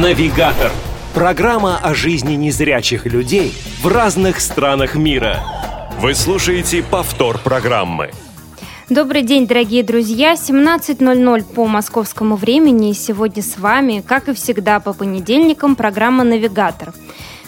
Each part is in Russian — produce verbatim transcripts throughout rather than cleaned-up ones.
Навигатор. Программа о жизни незрячих людей в разных странах мира. Вы слушаете повтор программы. Добрый день, дорогие друзья. семнадцать ноль ноль по московскому времени. Сегодня с вами, как и всегда, по понедельникам программа «Навигатор».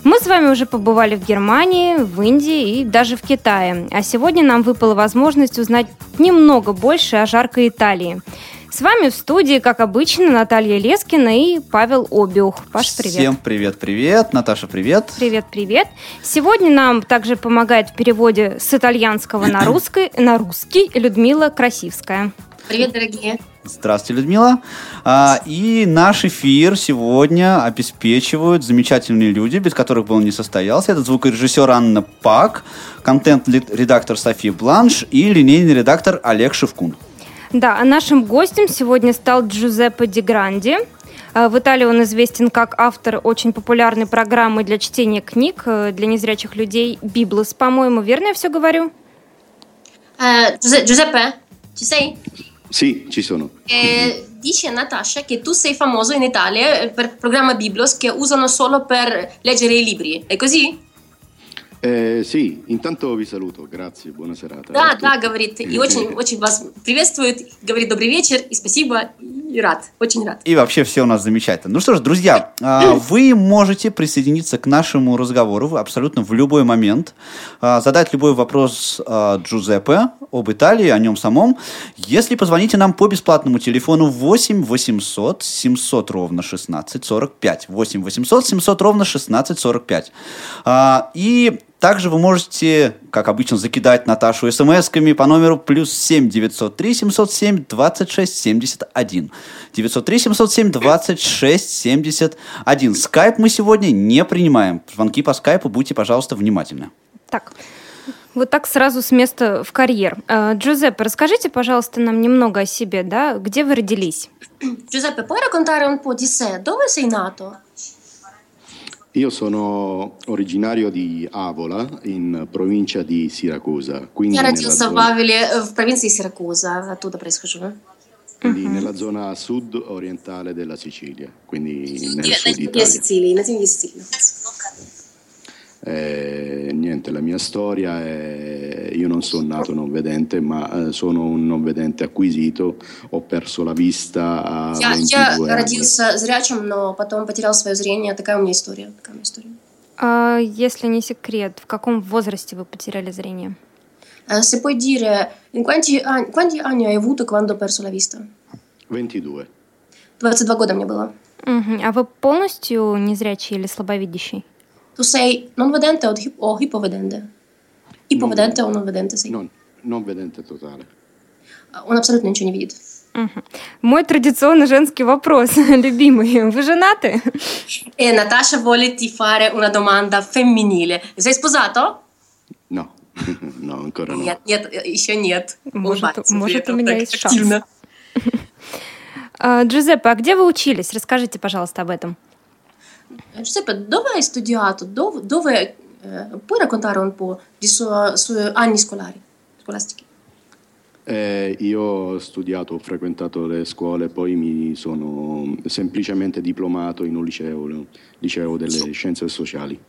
Мы с вами уже побывали в Германии, в Индии и даже в Китае. А сегодня нам выпала возможность узнать немного больше о жаркой Италии. С вами в студии, как обычно, Наталья Лескина и Павел Обиух. Паш, привет. Всем привет-привет. Наташа, привет. Привет-привет. Сегодня нам также помогает в переводе с итальянского на русский, на русский Lyudmila Krasivskaya. Привет, дорогие. Здравствуйте, Людмила. И наш эфир сегодня обеспечивают замечательные люди, без которых бы он не состоялся. Это звукорежиссер Анна Пак, контент-редактор София Бланш и линейный редактор Олег Шевкун. Да, а нашим гостем сегодня стал Джузеппе Ди Гранди. В Италии он известен как автор очень популярной программы для чтения книг для незрячих людей «Biblos». По-моему, верно я все говорю? Джузеппе, ты sei? Sì, ci sono. Eh, dice Natasha che tu sei famoso in Italia per il programma Biblos che usano solo per leggere i libri, è così? Eh, sì, intanto vi saluto, grazie, buona serata. Да, да, говорит, и очень, очень вас приветствует, говорит добрый вечер, и спасибо, и рад, очень рад. И вообще все у нас замечательно. Ну что ж, друзья, вы можете присоединиться к нашему разговору абсолютно в любой момент, задать любой вопрос Джузеппе об Италии, о нем самом, если позвоните нам по бесплатному телефону восемь восемьсот семьсот ровно шестнадцать сорок пять, восемь восемьсот семьсот ровно шестнадцать сорок пять. И также вы можете, как обычно, закидать Наташу смс-ками по номеру плюс семь девятьсот три семьсот семь двадцать шесть семьдесят один. девятьсот три семьсот семь двадцать шесть семьдесят один. Скайп мы сегодня не принимаем. Звонки по скайпу, будьте, пожалуйста, внимательны. Так, вот так сразу с места в карьер. Джузеппе, расскажите, пожалуйста, нам немного о себе, да? Где вы родились? Джузеппе, puoi raccontare un po' di sé? Dove sei nato? Io sono originario di Avola, in provincia di Siracusa. Я родился в Авеле, в провинции Сиракуза, оттуда происхожу. Quindi nella zona sud orientale della Sicilia, quindi nel sud Italia. Sicilia, Sicilia. Eh, niente, la mia storia è io non sono nato non vedente, ma sono un non vedente acquisito, ho perso la vista a ventidue anni. Я, я родился зрячим, но потом потерял свое зрение. Такая у меня история, такая у меня история. А, если не секрет, в каком возрасте вы потеряли зрение? Se puoi dire in quanti anni, quanti anni hai avuto quando ho perso la vista? ventidue. двадцать два года мне было. Uh-huh. А вы полностью незрячий или слабовидящий? Tu sei non vedente o ipovedente? Ipovedente o non vedente sei? Non, non vedente totale. Он абсолютно ничего не видит. Угу. Мой традиционный женский вопрос, любимый. Вы женаты? E Natasha vuole ti fare una domanda femminile. Sei sposato? No, no, ancora no. Нет, нет, еще нет. Может, может у меня есть шанс. Активно. Джузеппе, а где вы учились? Расскажите, пожалуйста, об этом. Giuseppe, dove hai studiato? Dove, dove eh, puoi raccontare un po' di suoi suo anni scolari, scolastici? Eh, io ho studiato, ho frequentato le scuole, poi mi sono semplicemente diplomato in un liceo, liceo delle scienze sociali.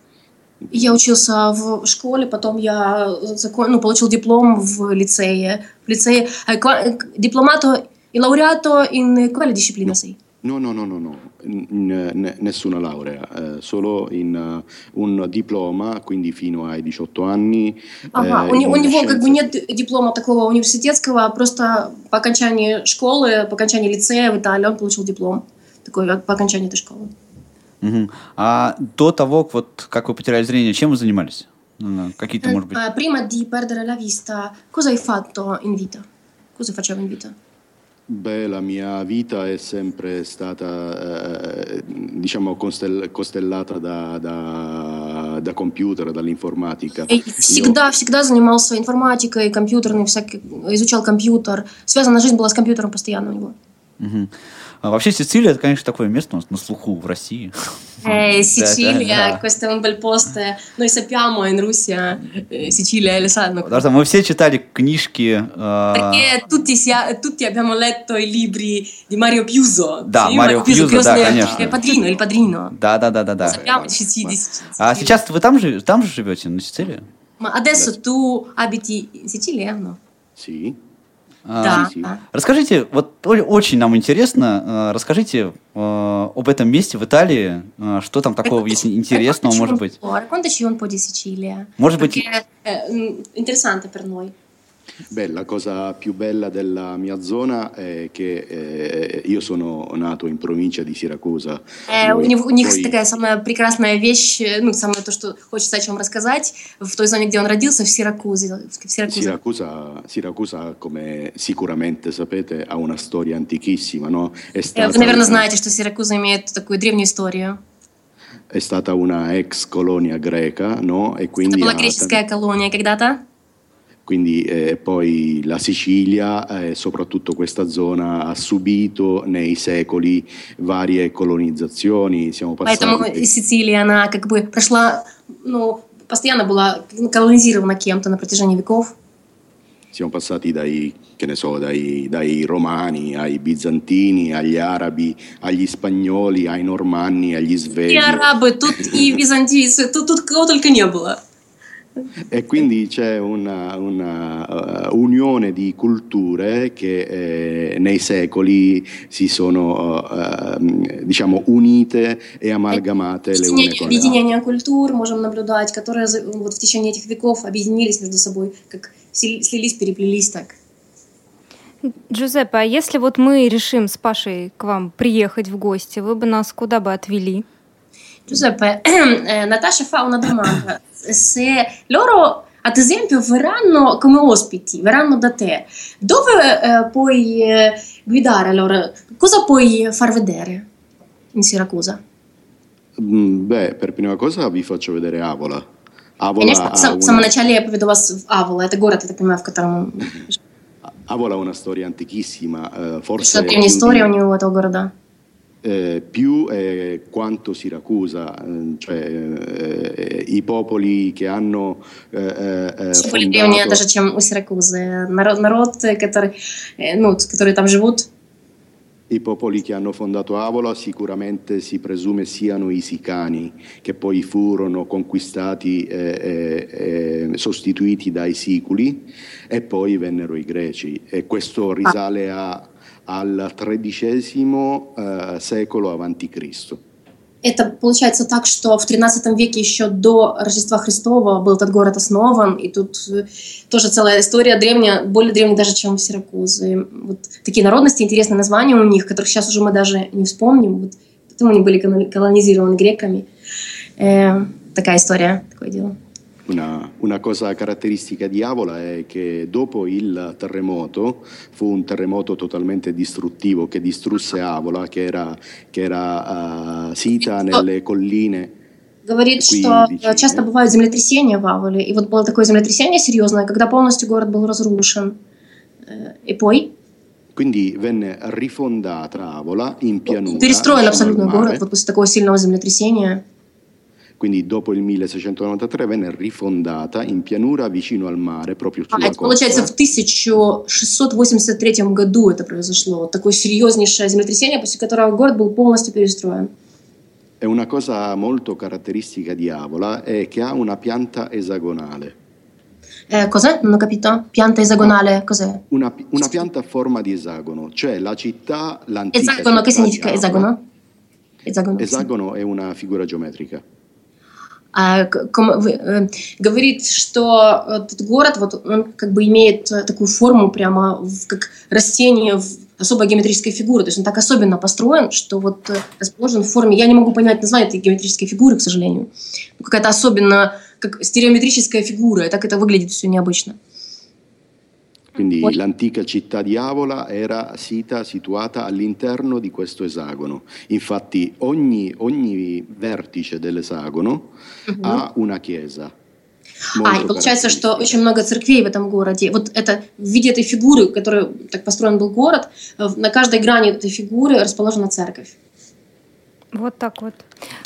Я учился в школе, потом я закон, ну, получил диплом в лицее, в лицее дипломато и laureato in quale disciplina sei? No, no, no, no, no. N- nessuna laurea, eh, solo in uh, un diploma, quindi fino ai diciotto anni. Ага, eh, у, у него как бы нет диплома такого университетского, просто по окончании школы, по окончании лицея в Италии он получил диплом такой по окончании этой школы. Uh-huh. А до того, вот, как вы потеряли зрение, чем вы занимались? Какие-то, может быть? Prima di perdere la vista, cosa hai fatto in vita? Cosa facevo in vita? Beh, la mia vita è sempre stata, eh, diciamo, costell- costellata da, da, da computer, dall'informatica. E всегда, всегда занимался информатикой, компьютерной, всякой, изучал компьютер. Связана жизнь была с компьютером постоянно у него. Угу. А вообще Сицилия, это, конечно, такое место у нас на слуху в России. Eh, Sicilia, questo è un bel posto. Noi sappiamo in Russia, Sicilia è l'esatto. Потому что мы все читали книжки... Perché tutti, tutti abbiamo letto i libri di Mario Puzo. Да, Mario Puzo, да, конечно. Padrino, il padrino. Да, да, да, да. Sappiamo di Sicilia. А сейчас вы там же живете, на Сицилии? Ma adesso tu abiti in Sicilia, no? Sì. Да. А, расскажите, вот очень нам интересно, расскажите э, об этом месте в Италии, э, что там такого есть интересного, может быть? Может быть? Interessante per noi. Beh, la cosa più bella della mia zona è che eh, io sono nato in provincia di Siracusa. Eh, у них, у них poi... такая самая прекрасная вещь, ну, самое то, что хочется о чем рассказать, в той зоне, где он родился, в Сиракузе. Siracusa, Siracusa, come sicuramente sapete, ha una storia antichissima, no? È stata... Вы, наверное, знаете, что Сиракуза имеет такую древнюю историю. È stata una ex colonia greca, no? E quindi Это была греческая колония когда-то. Quindi eh, poi la Sicilia, eh, soprattutto questa zona, ha subito nei secoli varie colonizzazioni. Siamo passati. Поэтому Сицилия, она как бы прошла, ну, постоянно была колонизирована кем-то на протяжении веков. Siamo passati dai, che ne so, dai, dai romani ai bizantini, agli arabi, agli spagnoli, ai normanni, agli svevi. И арабы тут, и византийцы, тут, тут кого только не было. E quindi c'è una, una uh, unione di culture che eh, nei secoli si sono uh, uh, diciamo unite e amalgamate le une con le altre. Объединение культур можем наблюдать, которые вот в течение этих веков объединились между собой, как слились, переплелись так. Джузеппе, а если вот мы решим с Пашей к вам приехать в гости, вы бы нас куда бы отвели? Giuseppe, eh, Natasha fa una domanda. Se loro, ad esempio, verranno come ospiti, verranno da te, dove eh, puoi eh, guidare loro? Cosa puoi far vedere in Siracusa? Mm, beh, per prima cosa vi faccio vedere Avola. Avola Конечно, в una... самом начале я поведу вас в Авола. Это город, я так понимаю, в котором... Avola ha una storia antichissima. Forse... Древняя история у него, этого города. Eh, più eh, quanto Siracusa, eh, cioè eh, i popoli che hanno eh, eh, fondato... даже чем у Сиракузы народ, народ, который, ну, которые там живут. I popoli che hanno fondato Avola sicuramente si presume siano i Sicani, che poi furono conquistati e eh, eh, sostituiti dai Siculi e poi vennero i Greci, e questo risale ah. a al tredicesimo uh, secolo avanti Cristo. Это получается так, что в тринадцатом веке еще до Рождества Христова был этот город основан, и тут тоже целая история древняя, более древняя даже, чем в Сиракузе. Вот такие народности, интересные названия у них, которых сейчас уже мы даже не вспомним, вот потому они были колонизированы греками. Э, такая история, такое дело. Una, una cosa caratteristica di Avola è che dopo il terremoto, fu un terremoto totalmente distruttivo che distrusse Avola, che era, che era uh, sita nelle colline. Говорит, что часто бывают землетрясения в Аволе, и вот было такое землетрясение серьезное, когда полностью город был разрушен. И poi? Quindi venne rifondata Avola in pianura. Перестроен абсолютно город вот после такого сильного землетрясения. Quindi dopo il mille seicentonovantatré venne rifondata in pianura vicino al mare, proprio sulla costa. А, получается, в тысяча шестьсот восемьдесят третьем году это произошло. Такое серьезнейшее землетрясение, после которого город был полностью перестроен. E una cosa molto caratteristica di Avola è che ha una pianta esagonale. Eh, cos'è? Non ho capito. Pianta esagonale, cos'è? Una, una pianta a forma di esagono, cioè la città, l'antica Esagono, che significa esagono? Esagono, esagono sì. È una figura geometrica. Говорит, что этот город вот, он как бы имеет такую форму прямо в, как растение, в особой геометрической фигуры. То есть он так особенно построен, что вот расположен в форме... Я не могу понять название этой геометрической фигуры, к сожалению. Какая-то особенно как стереометрическая фигура. И так это выглядит все необычно. Quindi вот. L'antica città di Avola era sita, situata all'interno di questo esagono. Infatti ogni, ogni vertice dell'esagono uh-huh. ha una chiesa. А, и получается, что очень много церквей в этом городе. Вот это в виде этой фигуры, которой так построен был город, на каждой грани этой фигуры расположена церковь. Вот так вот.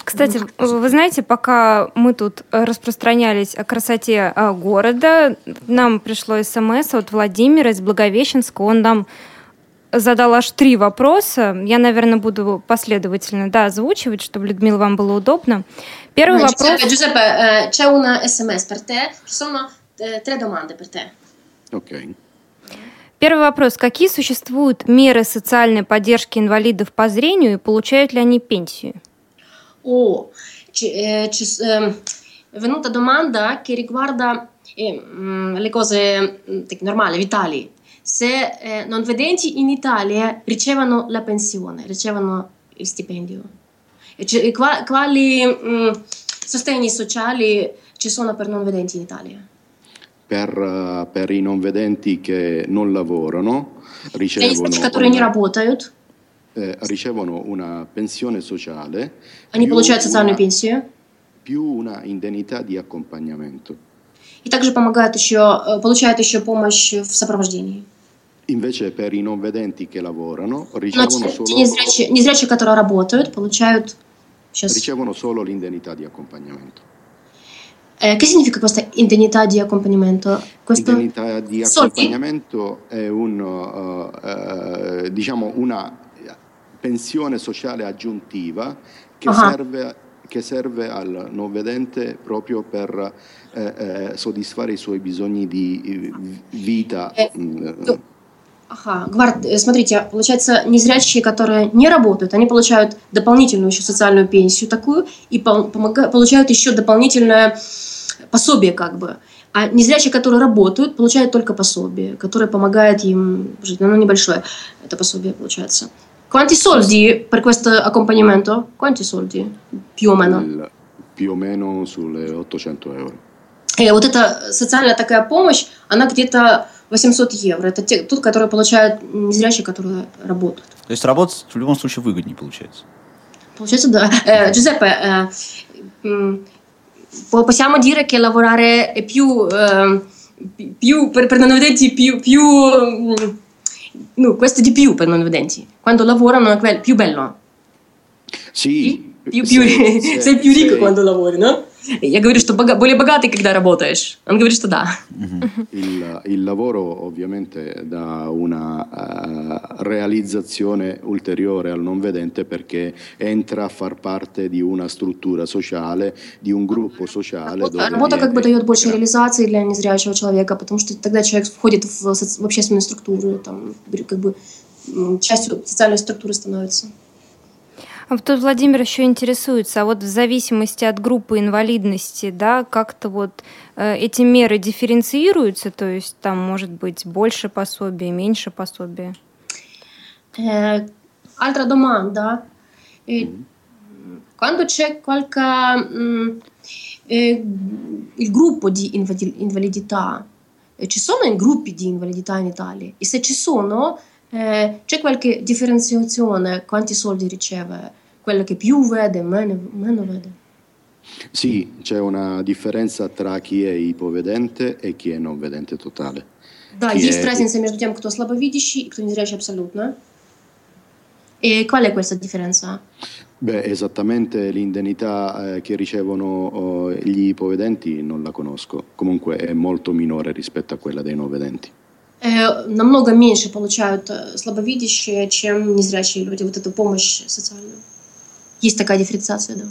Кстати, вы знаете, пока мы тут распространялись о красоте города, нам пришло смс от Владимира из Благовещенска. Он нам задал аж три вопроса. Я, наверное, буду последовательно да, озвучивать, чтобы, Людмила, вам было удобно. Первый Giuseppe, вопрос... Giuseppe, c'è una смс per te. Sono tre domande per te. Окей. Первый вопрос. Какие существуют меры социальной поддержки инвалидов по зрению и получают ли они пенсию? О, venuta domanda che riguarda le cose normali, vitali. Se non vedenti in Italia ricevono la pensione, ricevono il stipendio. Quali sostegni sociali ci sono per non vedenti in Italia? Per, per i non vedenti che non lavorano ricevono, una, eh, ricevono una pensione sociale più una, più una indennità di accompagnamento. И также помогают еще, получают еще помощь в сопровождении. Invece per i non vedenti che lavorano ricevono solo незрячие, незрячие, которые работают, получают сейчас ricevono solo l'indennità di accompagnamento. Che significa questa indennità di accompagnamento? Questo... Indennità di accompagnamento è un, uh, uh, diciamo una pensione sociale aggiuntiva che uh-huh. serve, che serve al non vedente proprio per eh, eh, soddisfare i suoi bisogni di vita. Ага, смотрите, получается, незрячие, которые не работают, они получают дополнительную еще социальную пенсию такую и получают еще дополнительное пособие как бы. А незрячие, которые работают, получают только пособие, которое помогает им жить. Оно небольшое, это пособие получается. Quanti soldi per questo accompagnamento? Quanti soldi? Più o meno? Più o meno sulle ottocento euro. И вот эта социальная такая помощь, она где-то восемьсот евро. Это те, тут, которые получают незрячие, которые работают. То есть работать в любом случае выгоднее получается? Получается, да. Giuseppe, possiamo dire che lavorare è più più per non vedenti più più ну, questo di più per non vedenti. Quando lavorano è più bello. Sì. Più, più, sei, sei più ricco sei. Quando lavori, no? Я говорю, что бога, более богатый, когда работаешь. Он говорит, что да. Il, il lavoro ovviamente dà una uh, realizzazione ulteriore al non vedente perché entra a far parte di una struttura sociale, di un gruppo sociale. Работа, работа как бы дает больше реализации для незрячего человека, потому что тогда человек входит в, соци- в общественную структуру, там, как бы частью социальной структуры становится. А тут Владимир еще интересуется, а вот в зависимости от группы инвалидности, да, как-то вот э, эти меры дифференцируются, то есть там может быть больше пособия, меньше пособия? Altra domanda. Quando c'è qualche il gruppo di invalidità, ci sono gruppi di invalidità in Italia? E se ci sono, c'è qualche differenziazione? Quanti soldi riceve? Quello che più vede, meno, meno vede? Sì, c'è una differenza tra chi è ipovedente e chi è non vedente totale. Да, chi есть è... разница между тем, кто слабовидящий и кто незрячий абсолютно. E qual è questa differenza? Beh, esattamente l'indennità eh, che ricevono eh, gli ipovedenti non la conosco. Comunque è molto minore rispetto a quella dei non vedenti. Намного меньше получают слабовидящие, чем незрячие люди. Вот эту помощь социальную. Есть такая дифференциация, да.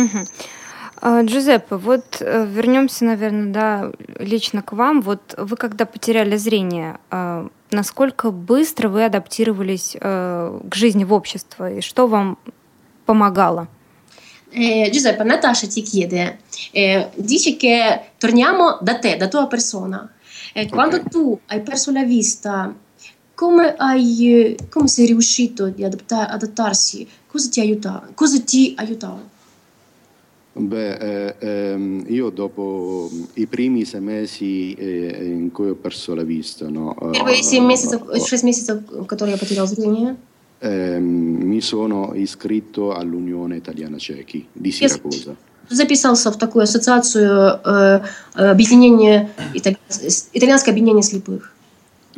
Угу. Джузеппе, вот вернемся, наверное, да, лично к вам. Вот вы когда потеряли зрение, насколько быстро вы адаптировались к жизни в обществе и что вам помогало? Джузеппе, Наташа ti chiede, dice che torniamo da te, da tua persona. E quando tu hai perso la vista, come, hai, come sei riuscito ad adatta- adattarsi? Cosa ti aiuta? Cosa ti aiutava? Beh, ehm, io dopo i primi sei mesi eh, in cui ho perso la vista, no? Первые семь месяцев, шесть месяцев, которые я потерял зрение. eh, mi sono iscritto all'Unione Italiana Ciechi di Siracusa. Записался в такую ассоциацию э, объединения, италь... итальянское объединение слепых.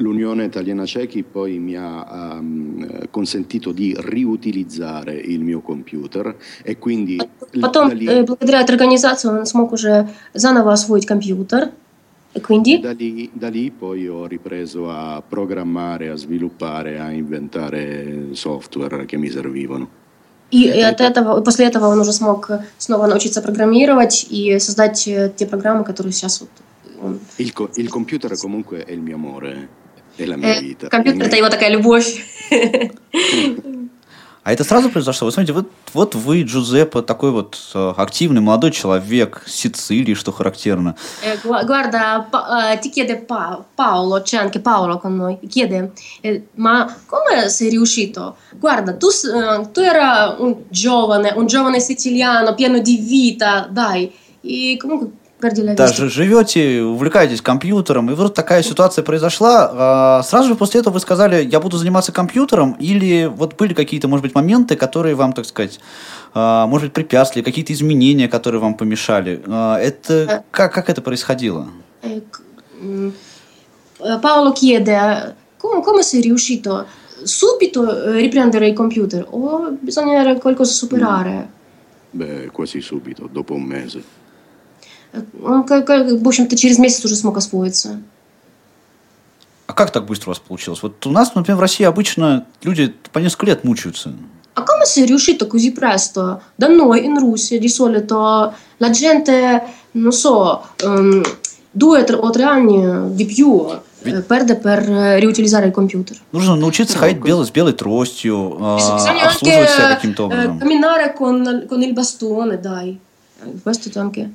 L'Unione Italiana Ciechi poi mi ha um, consentito di riutilizzare il mio computer e quindi потом lì... благодаря этой организации он смог уже заново освоить компьютер. E quindi da lì, da lì poi ho ripreso a programmare, a sviluppare, a inventare software che mi servivano. И, и от этого, после этого он уже смог снова научиться программировать и создать те программы, которые сейчас вот он... Il, co- il computer comunque è il mio amore, è la mia vita. Компьютер – это его такая любовь. А это сразу произошло? Вы смотрите, вот, вот вы, Джузеппе, такой вот активный молодой человек с Сицилии, что характерно. Guarda, ti chiede Paolo, c'è anche Paolo con noi, chiede, ma come sei riuscito? Guarda, tu, tu era un giovane, un giovane siciliano, pieno di vita, dai, и comunque... Даже живете, увлекаетесь компьютером, и вот такая ситуация произошла. Сразу же после этого вы сказали, я буду заниматься компьютером, или вот были какие-то, может быть, моменты, которые вам, так сказать, может быть, препятствия, какие-то изменения, которые вам помешали. Это как, как это происходило? Paolo chiede, come sei riuscito subito a riprendere il computer? O bisogna qualcosa superare? Beh, quasi subito, dopo un mese. Он, в общем-то, через месяц уже смог освоиться. А как так быстро у вас получилось? Вот у нас, например, в России обычно люди по несколько лет мучаются. А come si riuscito così presto? Da noi in Russia di solito la gente, non so, due o tre anni di più perde per riutilizzare il computer. Нужно научиться ходить с белой тростью, обслуживать себя каким-то образом. Camminare con il bastone, dai. Questo anche.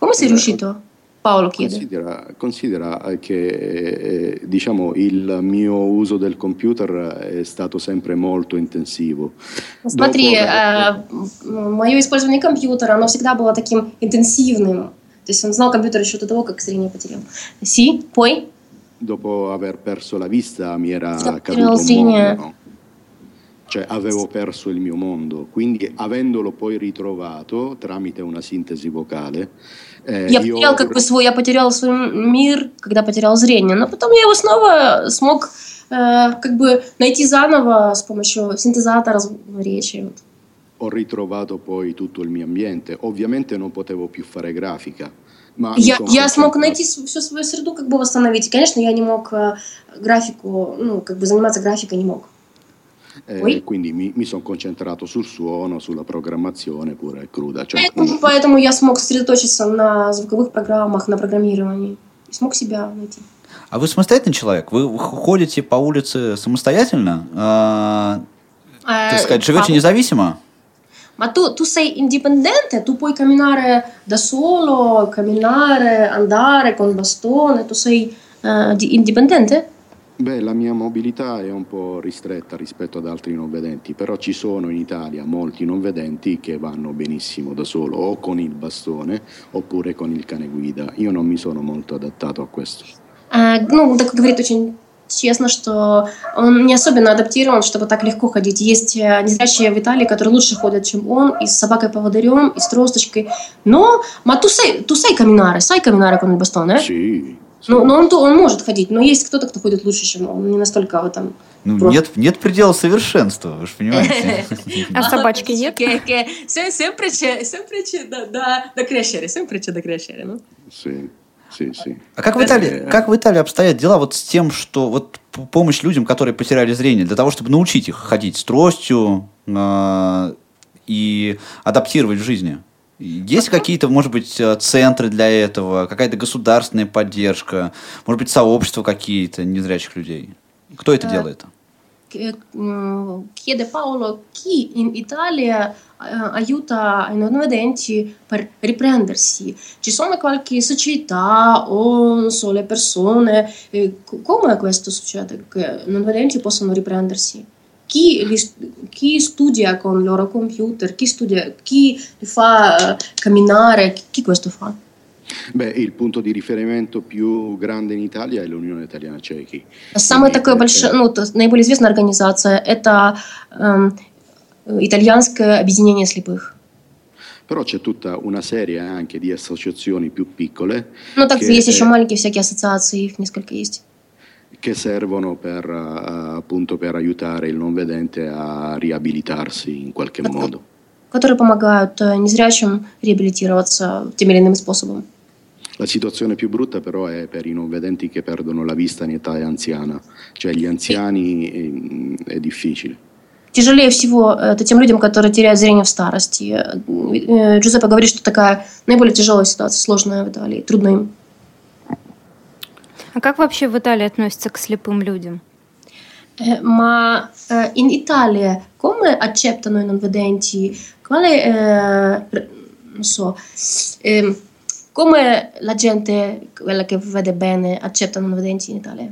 Come sei riuscito? Paolo chiede. Considera, considera che eh, diciamo, il mio uso del computer è stato sempre molto intensivo. Смотри, моё использование компьютера, оно всегда было таким интенсивным. То есть он знал компьютер ещё до того, как зрение потерял. Sì, poi? Dopo aver perso la vista mi era caduto un mondo. Cioè avevo perso il mio mondo, quindi avendolo poi ritrovato tramite una sintesi vocale. Я потерял как бы свой, я потерял свой мир, когда потерял зрение, но потом я его снова смог как бы найти заново с помощью синтезатора речи. Ho ritrovato poi tutto il mio ambiente. Ovviamente non potevo più fare grafica. Я, я смог найти всю свою среду, как бы восстановить. Конечно, я не мог графику, ну как бы заниматься графикой не мог. Eh, quindi mi, mi sono concentrato sul suono, sulla programmazione pura e cruda. Cioè, поэтому, поэтому я смог сосредоточиться на звуковых программах, на программировании. И смог себя найти. А вы самостоятельный человек? Вы ходите по улице самостоятельно? Э, так сказать, живете независимо? Ma tu, tu sei indipendente? Tu puoi camminare da solo, camminare, andare con bastone? Tu sei uh, indipendente? Beh, la mia mobilità è un po' ristretta rispetto ad altri non vedenti, però ci sono in Italia molti non vedenti che vanno benissimo da solo, o con il bastone, oppure con il cane guida. Io non mi sono molto adattato a questo. Uh, ну, так говорит очень честно, что он не особенно адаптирован, чтобы так легко ходить. Есть незрячие в Италии, которые лучше ходят, чем он, и с собакой-поводырем, и с тросточкой. Но, ma tu sei, tu sai camminare, sai camminare con il bastone? Sì. Ну, но он, он может ходить, но есть кто-то, кто ходит лучше, чем он. Не настолько вот там. Ну, нет, нет предела совершенства, вы же понимаете. А собачки нет? Всем причи до крещери, всем причи до крещери. А как в Италии, как в Италии обстоят дела вот с тем, что вот помощь людям, которые потеряли зрение, для того, чтобы научить их ходить с тростью и адаптировать в жизни? Есть какие-то, может быть, центры для этого, какая-то государственная поддержка, может быть, сообщества какие-то незрячих людей? Кто это делает? Chiede Paolo chi in Italia aiuta i non vedenti per riprendersi. Ci sono qualche società o non so, le persone? Come questo succede che non vedenti possono riprendersi? Chi, chi studia con il loro computer, chi studia, chi li fa camminare, chi questo fa? Beh, il punto di riferimento più grande in Italia è l'Unione Italiana Ciechi. Самая такая большая, ну, наиболее известная организация – это э, итальянское объединение слепых. Però c'è tutta una serie anche di associazioni più piccole. Ну так есть еще маленькие всякие ассоциации, их несколько есть. Che servono per appunto per aiutare il non vedente a riabilitarsi in qualche modo. Которые помогают незрячим реабилитироваться тем или иным способом. La situazione più brutta però è per i non vedenti che perdono la vista in età anziana, cioè gli anziani è, è difficile. Тяжелее всего это тем людям, которые теряют зрение в старости. Джузеппе говорит, что такая наиболее тяжелая ситуация, сложная в Италии, трудно им. А как вообще в Италии относятся к слепым людям? Ma in Italia come accettano i non vedenti? Quale, eh, non so, eh, come la gente, quella che vede bene, accetta i non vedenti in Italia?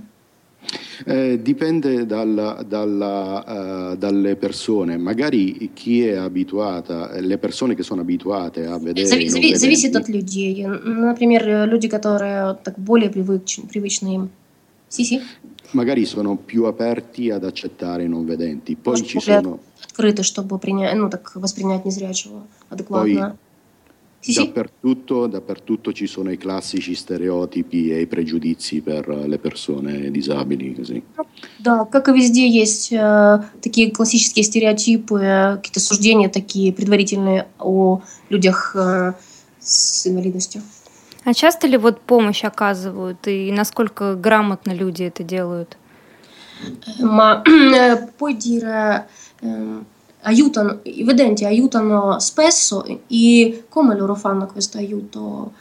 Eh, dipende dalla, dalla, uh, dalle persone. Magari chi è abituata, le persone che sono abituate a vedere. Zavi, zavi, зависит от людей. Например, люди, которые так более привычны, привычны им. Sì, sì. Magari sono più aperti ad accettare i non vedenti. Poi ci sono открыты, чтобы принять, ну так воспринять незрячего адекватно. Dappertutto, dappertutto ci sono i classici stereotipi e i pregiudizi per le persone disabili, così. Да, как и везде есть такие классические стереотипы, какие-то суждения такие предварительные о людях с инвалидностью. А часто ли вот помощь оказывают и насколько грамотно люди это делают? Ma puoi dire aiutano i vedenti, aiutano spesso e come loro fanno questo aiuto?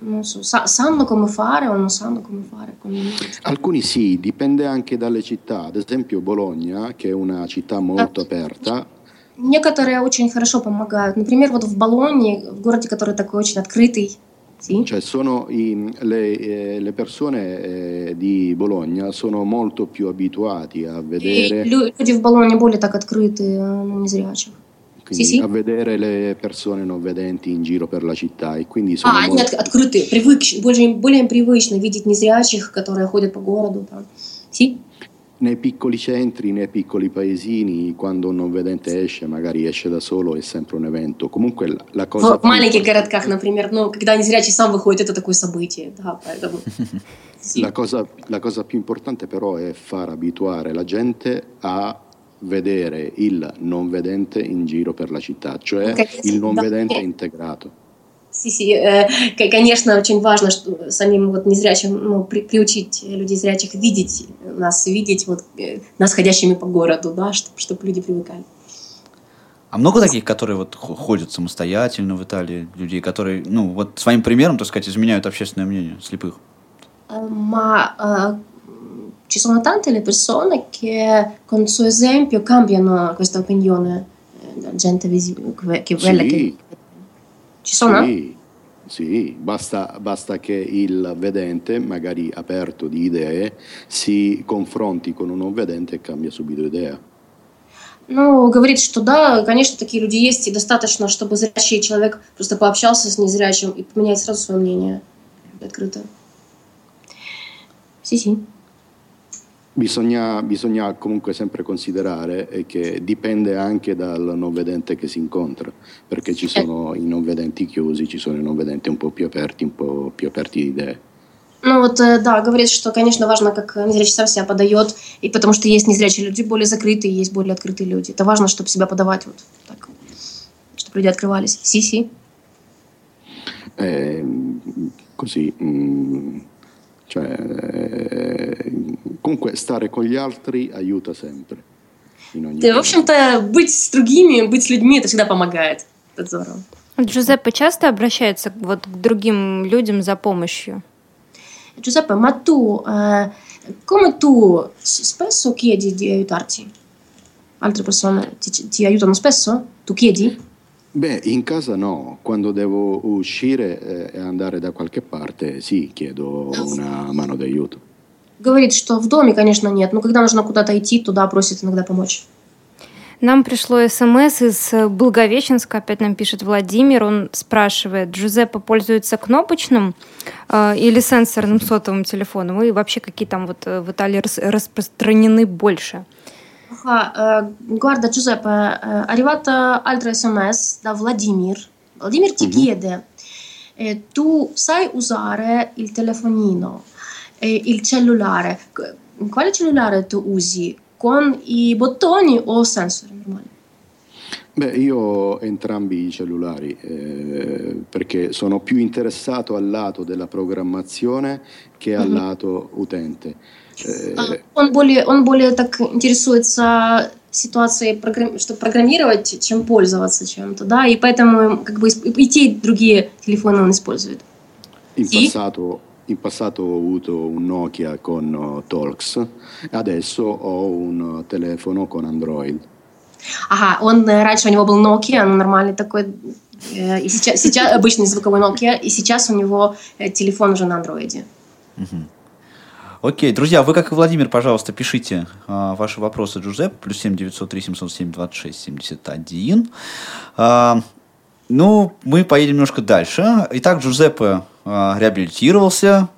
Non so, sanno come fare o non sanno come fare? Alcuni sì, dipende anche dalle città. Ad esempio Bologna, che è una città molto aperta. Некоторые очень хорошо помогают. Например, вот в Болонье, в городе, который такой очень открытый. Sì. Cioè sono i, le, eh, le persone eh, di Bologna sono molto più abituati a vedere. Люди в Болонье более так открыты на незрячих. Quindi sì, a sì. Vedere le persone non vedenti in giro per la città e quindi sono. Ah, molto... открыты, привык, более, более привычно видеть незрячих, которые ходят по городу. Там. Sì. Nei piccoli centri, nei piccoli paesini, quando un non vedente esce, magari esce da solo, è sempre un evento. Comunque la cosa. В маленьких городках, например, ну, когда незрячий сам выходит, это такое событие. Да, поэтому. La cosa, la cosa più importante però è far abituare la gente a vedere il non vedente in giro per la città, cioè il non vedente integrato. Конечно, очень важно, что самим вот незрячим, ну, при, приучить людей зрячих видеть нас, видеть вот, нас ходящими по городу, да, чтобы, чтобы люди привыкали. А много таких, которые вот ходят самостоятельно в Италии, людей, которые, ну, вот своим примером, так сказать, изменяют общественное мнение слепых? Ma ci sono tante le persone che con il suo esempio cambiano questa opinione della gente visibile, che quella che Ci sono? Sì, sì. Basta, basta che il vedente, magari aperto di idee, si confronti con un non vedente e cambia subito idea. Ну, говорит, что да, конечно, такие люди есть, и достаточно, чтобы зрячий человек просто пообщался с незрячим и поменять сразу свое мнение открыто. Sì, sì. Bisogna, bisogna comunque sempre considerare che dipende anche dal non vedente che si incontra, perché ci sono i non vedenti chiusi, ci sono i non vedenti un po' più aperti, un po' più aperti di idee. Ну вот, да, говорит, что, конечно, важно, как незрячий сам себя подает, и потому что есть незрячие люди более закрытые, есть более открытые люди. Это важно, чтобы себя подавать вот так, чтобы люди открывались. Си-си. Eh, così. Mm. Cioè, comunque stare con gli altri aiuta sempre. В общем-то, быть с другими, быть с людьми, это всегда помогает. Это здорово. Джузеппе часто обращается вот к другим людям за помощью? Джузеппе, ma tu, come tu spesso chiedi di aiutarti? Altre persone ti, ti aiutano spesso? Tu chiedi? Beh, in casa no, quando devo uscire e eh, andare da qualche parte, sì, chiedo una mano d'aiuto. Говорит, что в доме, конечно, нет, но когда нужно куда-то идти, туда просит иногда помочь. Нам пришло СМС из Благовещенска, опять нам пишет Владимир, он спрашивает, Джузеппе пользуется кнопочным э, или сенсорным сотовым телефоном, и вообще какие там вот в Италии рас- распространены больше? Ага, э, guarda Giuseppe, э, arrivata altra esse emme esse da Vladimir. Vladimir ti chiede, eh, tu sai usare il telefonino, eh, il cellulare? Quale cellulare tu usi? Con i bottoni o sensori normali? Beh, io ho entrambi i cellulari eh, perché sono più interessato al lato della programmazione che al mm-hmm. lato utente. Eh, он более, он более так интересуется ситуацией, программ, что программировать, чем пользоваться чем-то, да, и поэтому как бы и те, и другие телефоны он использует. In passato In passato ho avuto un Nokia con Talks, adesso ho un telefono con Android. Ага, он раньше у него был Nokia, он нормальный такой, и сейчас, сейчас обычный звуковой Nokia, и сейчас у него телефон уже на Android. Окей, okay, друзья, вы, как и Владимир, пожалуйста, пишите э, ваши вопросы Джузеппе, плюс семь девятьсот три семьсот семь двадцать шесть семьдесят один. Э, ну, мы поедем немножко дальше. Итак, Джузеппе реабилитировался,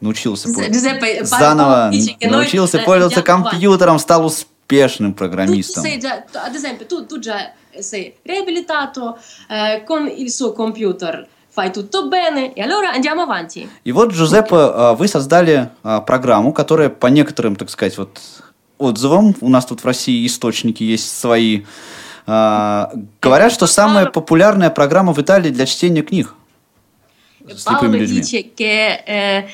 научился Джузеппе, заново научился пользоваться компьютером, стал успешным программистом. Ad esempio, tu, tu già sei riabilitato eh, con il suo computer, fai tutto bene, e allora andiamo avanti. И вот, Джузеппе, вы создали программу, которая по некоторым, так сказать, вот отзывам, у нас тут в России источники есть свои, говорят, что самая популярная программа в Италии для чтения книг. Paolo dice che eh,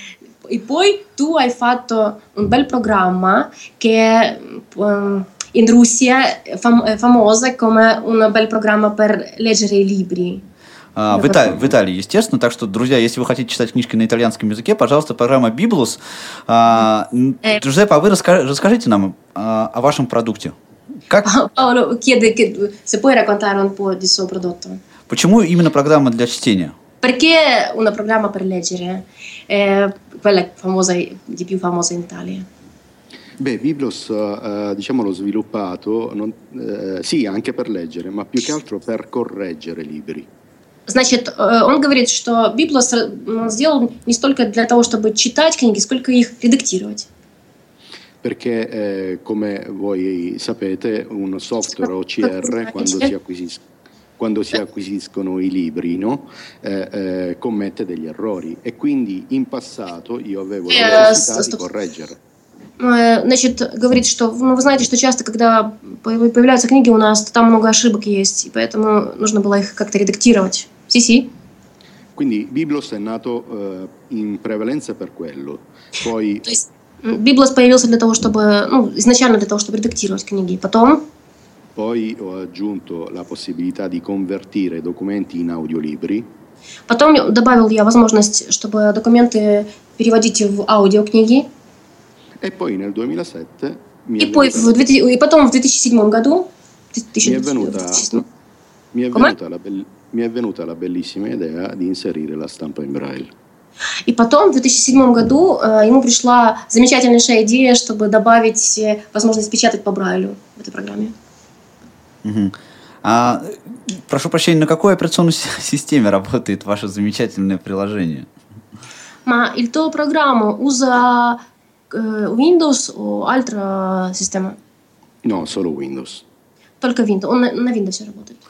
poi tu hai fatto un bel programma che um, in Russia è fam- famosa come un bel programma per leggere i libri. Uh, в, Итали- в Италии, естественно. Так что, друзья, если вы хотите читать книжки на итальянском языке, пожалуйста, программа Biblos. Uh, Джузеппе, а вы раска- расскажите нам uh, о вашем продукте. Как... Paolo chiede che se puoi raccontare un po' di suo prodotto. Почему именно программа для чтения? Perché una programma per leggere, eh, quella famosa, di più famosa in Italia? Beh, Biblos, eh, diciamo, l'ho sviluppato, non, eh, sì, anche per leggere, ma più che altro per correggere libri. Значит, он говорит, что Biblos он сделал не столько для того, чтобы читать книги, сколько их редактировать. Perché, eh, come voi sapete, un software O C R, quando si acquisisce, quando si acquisiscono i libri, no? eh, eh, commette degli errori e quindi in passato io avevo la necessità di correggere. Значит, говорит, что, ну, вы знаете, что часто, когда появляются книги у нас, там много ошибок есть, и поэтому нужно было их как-то редактировать. Си-си. Quindi Biblos è nato uh, in prevalenza per quello. Poi То есть Biblos появился для того, чтобы, ну, изначально для того, чтобы редактировать книги, потом Poi ho aggiunto la possibilità di convertire documenti in audiolibri. Потом добавил я возможность, чтобы документы переводить в аудиокниги. E poi nel duemilasette mi è venuta, и потом в две тысячи седьмом году mi è venuta, mi è venuta la bell, mi è venuta la bellissima idea di inserire la stampa in braille. И потом в две тысячи седьмом году э, ему пришла замечательнейшая идея, чтобы добавить возможность печатать по брайлю в этой программе. Uh-huh. А, прошу прощения, на какой операционной системе работает ваше замечательное приложение? Ma il tuo programma usa Windows o altra sistema? No, solo Windows. Только Windows. Он на, на Windows работает.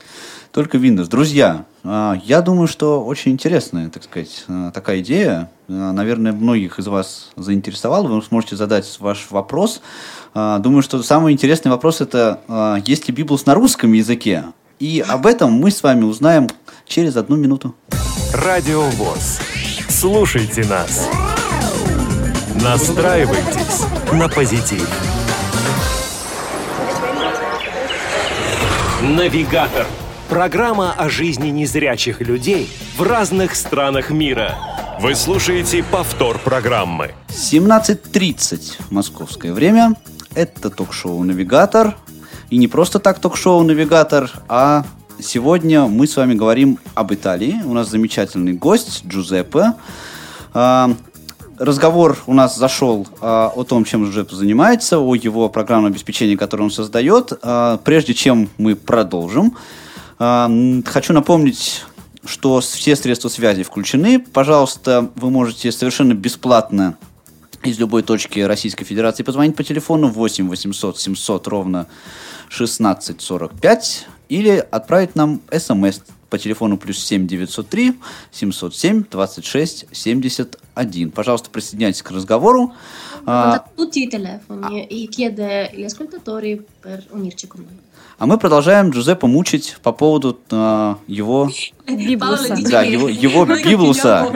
Только Windows. Друзья, я думаю, что очень интересная, так сказать, такая идея. Наверное, многих из вас заинтересовала. Вы сможете задать ваш вопрос. Думаю, что самый интересный вопрос – это есть ли Biblos на русском языке? И об этом мы с вами узнаем через одну минуту. Радио ВОС. Слушайте нас. Настраивайтесь на позитив. Навигатор. Программа о жизни незрячих людей в разных странах мира. Вы слушаете повтор программы. семнадцать тридцать московское время. Это ток-шоу «Навигатор». И не просто так ток-шоу «Навигатор», а сегодня мы с вами говорим об Италии. У нас замечательный гость Джузеппе. разговор у нас зашел а, о том, чем Джеб занимается, о его программном обеспечении, которое он создает. А, прежде чем мы продолжим, а, хочу напомнить, что все средства связи включены. Пожалуйста, вы можете совершенно бесплатно из любой точки Российской Федерации позвонить по телефону восемь восемьсот семьсот ровно шестнадцать сорок пять или отправить нам смс по телефону плюс семь девятьсот три семьсот семь двадцать шесть семьдесят один. Пожалуйста, присоединяйтесь к разговору. А мы продолжаем Джузеппе мучить по поводу а, его... Библоса. Да, его, его Библоса.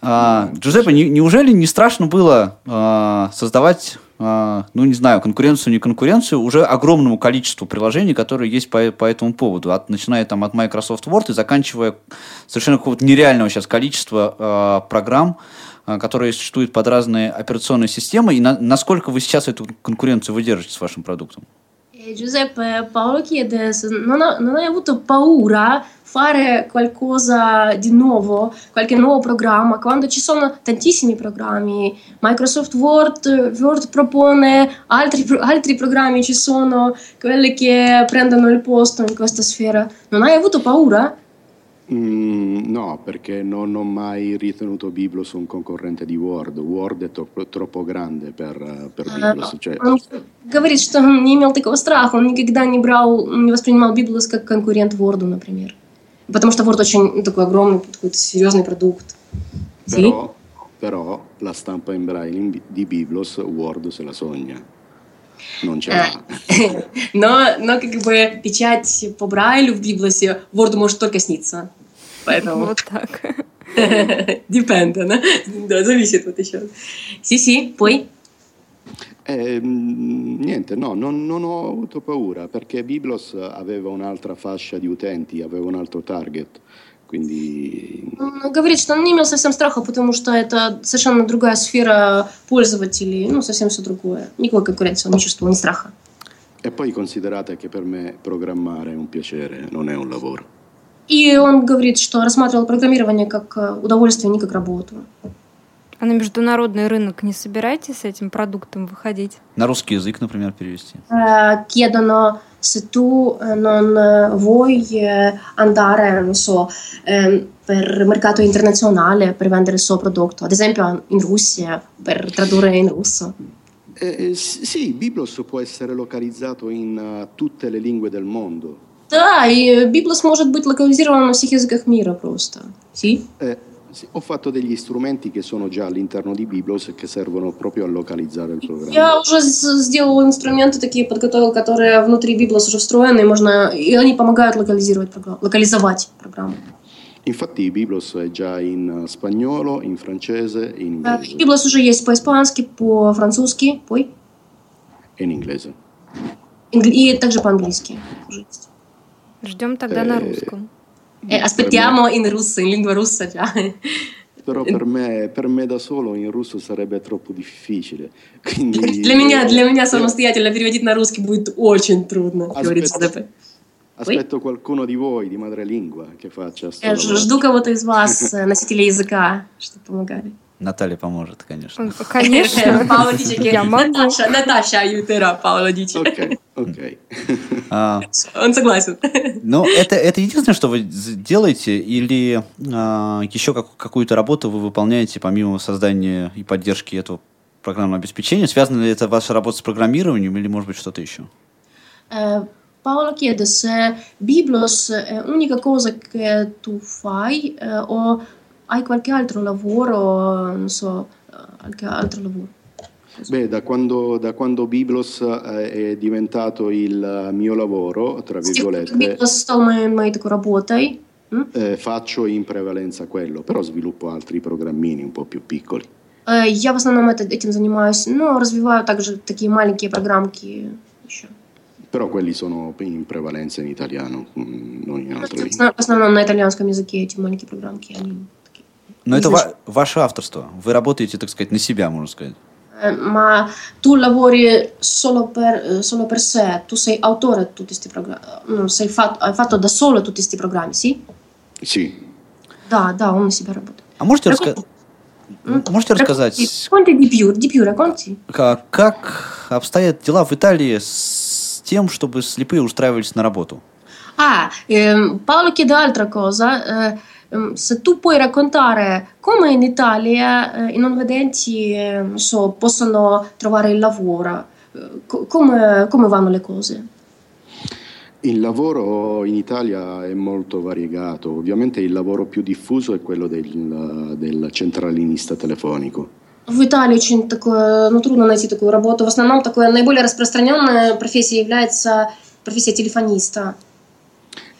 А, Джузеппе, не, неужели не страшно было а, создавать... ну, не знаю, конкуренцию, не конкуренцию, уже огромному количеству приложений, которые есть по, по этому поводу. От, начиная там от Microsoft Word и заканчивая совершенно какого-то нереального сейчас количества э, программ, э, которые существуют под разные операционные системы. И на, насколько вы сейчас эту конкуренцию выдержите с вашим продуктом? Giuseppe, Paolo chiede se non, ha, non hai avuto paura fare qualcosa di nuovo, qualche nuovo programma, quando ci sono tantissimi programmi. Microsoft Word, Word propone altri, altri programmi, ci sono quelli che prendono il posto in questa sfera. Non hai avuto paura? Mm, no, perché non ho mai ritenuto Biblos un concorrente di Word. Word è troppo, troppo grande per, per Biblos. Cioè... Он говорит, что он не имел такого страха. Он никогда не брал, не воспринимал Biblos как конкурент Word, например. Потому что Word очень такой огромный, какой-то серьезный продукт. Però, però la stampa in braille di Biblos Word se la sogna. Non c'è. но, но как бы печать по Брайлю в Библосе Word может только сниться. Поэтому вот так. Depende, да, зависит вот еще. Си-си, poi. Eh, niente, no, non, non ho avuto paura perché Biblos aveva un'altra fascia di utenti, aveva un altro target. Quindi... Он говорит, что он не имел совсем страха, потому что это совершенно другая сфера пользователей, ну, совсем все другое. Никакой конкуренции он не чувствовал, ни страха. E poi considerate che per me programmare è un piacere, non è un lavoro. И он говорит, что рассматривал программирование как удовольствие, не как работу. А на международный рынок не собираетесь с этим продуктом выходить? На русский язык, например, перевести? Chiedono se tu non vuoi andare, non so, per mercato internazionale per vendere il suo prodotto, ad esempio in Russia, per tradurre in russo. Eh, sì, Biblos può essere localizzato in tutte le lingue del mondo. Да, и Biblos может быть локализирован на всех языках мира просто. Sì? Ho fatto degli strumenti che sono già all'interno di Biblos e che servono proprio a localizzare il programma. Я уже сделал инструменты такие, подготовил, которые внутри Biblos уже встроены, и можно, и они помогают локализировать программу, локализовать программу. Infatti Biblos è già in spagnolo, in francese, in inglese. Biblos уже есть по-испански, по-французски, poi in inglese. И также по-английски. Ждем тогда на русском. Eh, aspettiamo in russo, in lingua russa già. Però per me, per me da solo in russo sarebbe troppo difficile. Quindi... Для меня, для меня самостоятельно переводить на русский будет очень трудно. Aspetto, aspetto qualcuno di voi di madrelingua che faccia. Я жду кого-то из вас, носителей языка, чтобы помогали. Наталья поможет, конечно. Конечно. Пауло Дичи, я могу. Наташа, Наташа Ютера, Пауло Дичи. Окей, окей. Он согласен. Ну, это, это единственное, что вы делаете, или а, еще как, какую-то работу вы выполняете помимо создания и поддержки этого программного обеспечения? Связана ли это ваша работа с программированием или, может быть, что-то еще? Paolo chiede se Biblos è l'unica cosa che tu fai o hai qualche altro lavoro, non so, qualche altro lavoro? Beh, da quando, da quando Biblos è diventato il mio lavoro, tra virgolette, Biblos стал моей, моей такой работой. Eh, faccio in prevalenza quello, però sviluppo altri programmini un po' più piccoli. Eh, я в основном это, этим занимаюсь, но развиваю также такие маленькие программки еще. Però quelli sono in prevalenza in italiano, non in altro lingua. В основном на итальянском языке эти маленькие программки, они... Но это ва- ваше авторство. Вы работаете, так сказать, на себя, можно сказать. Ma tu lavori solo per solo per sé. Tu sei autore tutti questi programmi. Sei fatto hai fatto da solo tutti questi programmi, sì? Sì. Да, да, он на себя работает. А можете рассказать? Можете рассказать? Как, как обстоят дела в Италии с тем, чтобы слепые устраивались на работу? Ah, ehm, Paolo chiede altra cosa, eh, se tu puoi raccontare come in Italia eh, i non vedenti eh, non so, possono trovare il lavoro, C- come, come vanno le cose? Il lavoro in Italia è molto variegato, ovviamente il lavoro più diffuso è quello del, del centralinista telefonico. В Италии очень такое, ну, трудно найти такую работу, в основном такое, наиболее распространенная профессия является профессия телефониста.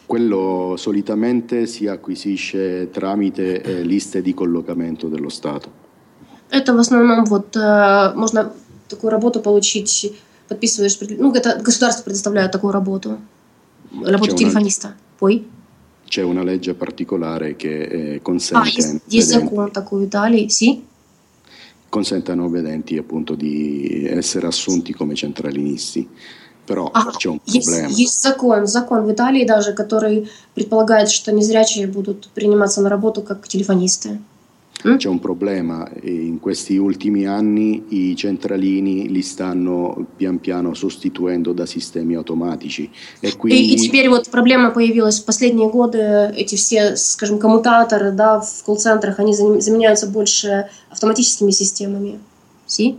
Quello solitamente si acquisisce tramite eh, liste di collocamento dello Stato. Это в основном вот э, можно такую работу получить, подписываешь, ну это государство предоставляет такую работу, работу телефониста. Poi c'è una legge particolare che eh, consente. Есть закон такой в Италии, sì. Consente ai non vedenti appunto di essere assunti come centralinisti. Però а, в чем есть, проблема? Есть закон, закон в Италии даже, который предполагает, что незрячие будут приниматься на работу как телефонисты. C'è un problema. In questi ultimi anni i centralini li stanno pian piano sostituendo da sistemi automatici. E quindi... и, и теперь вот проблема появилась в последние годы. Эти все, скажем, коммутаторы, да, в колл-центрах, они заменяются больше автоматическими системами. Си?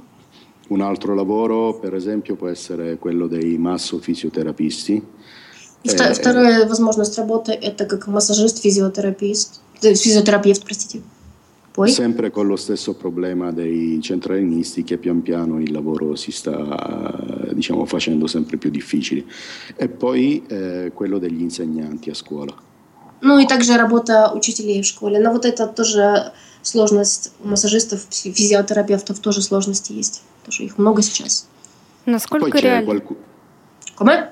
Un altro lavoro, per esempio, può essere quello dei massofisioterapisti. Вторая, вторая возможность работы это как массажист, физиотерапист, физиотерапевт, простите. Poi? Sempre con lo stesso problema dei centralinisti che pian piano il lavoro si sta, diciamo, facendo sempre più difficile. E poi eh, quello degli insegnanti a scuola. Ну и также работа учителей в школе. Но вот это тоже сложность у массажистов, физиотерапевтов тоже сложности есть. Тоже их много сейчас. Насколько реально? Come?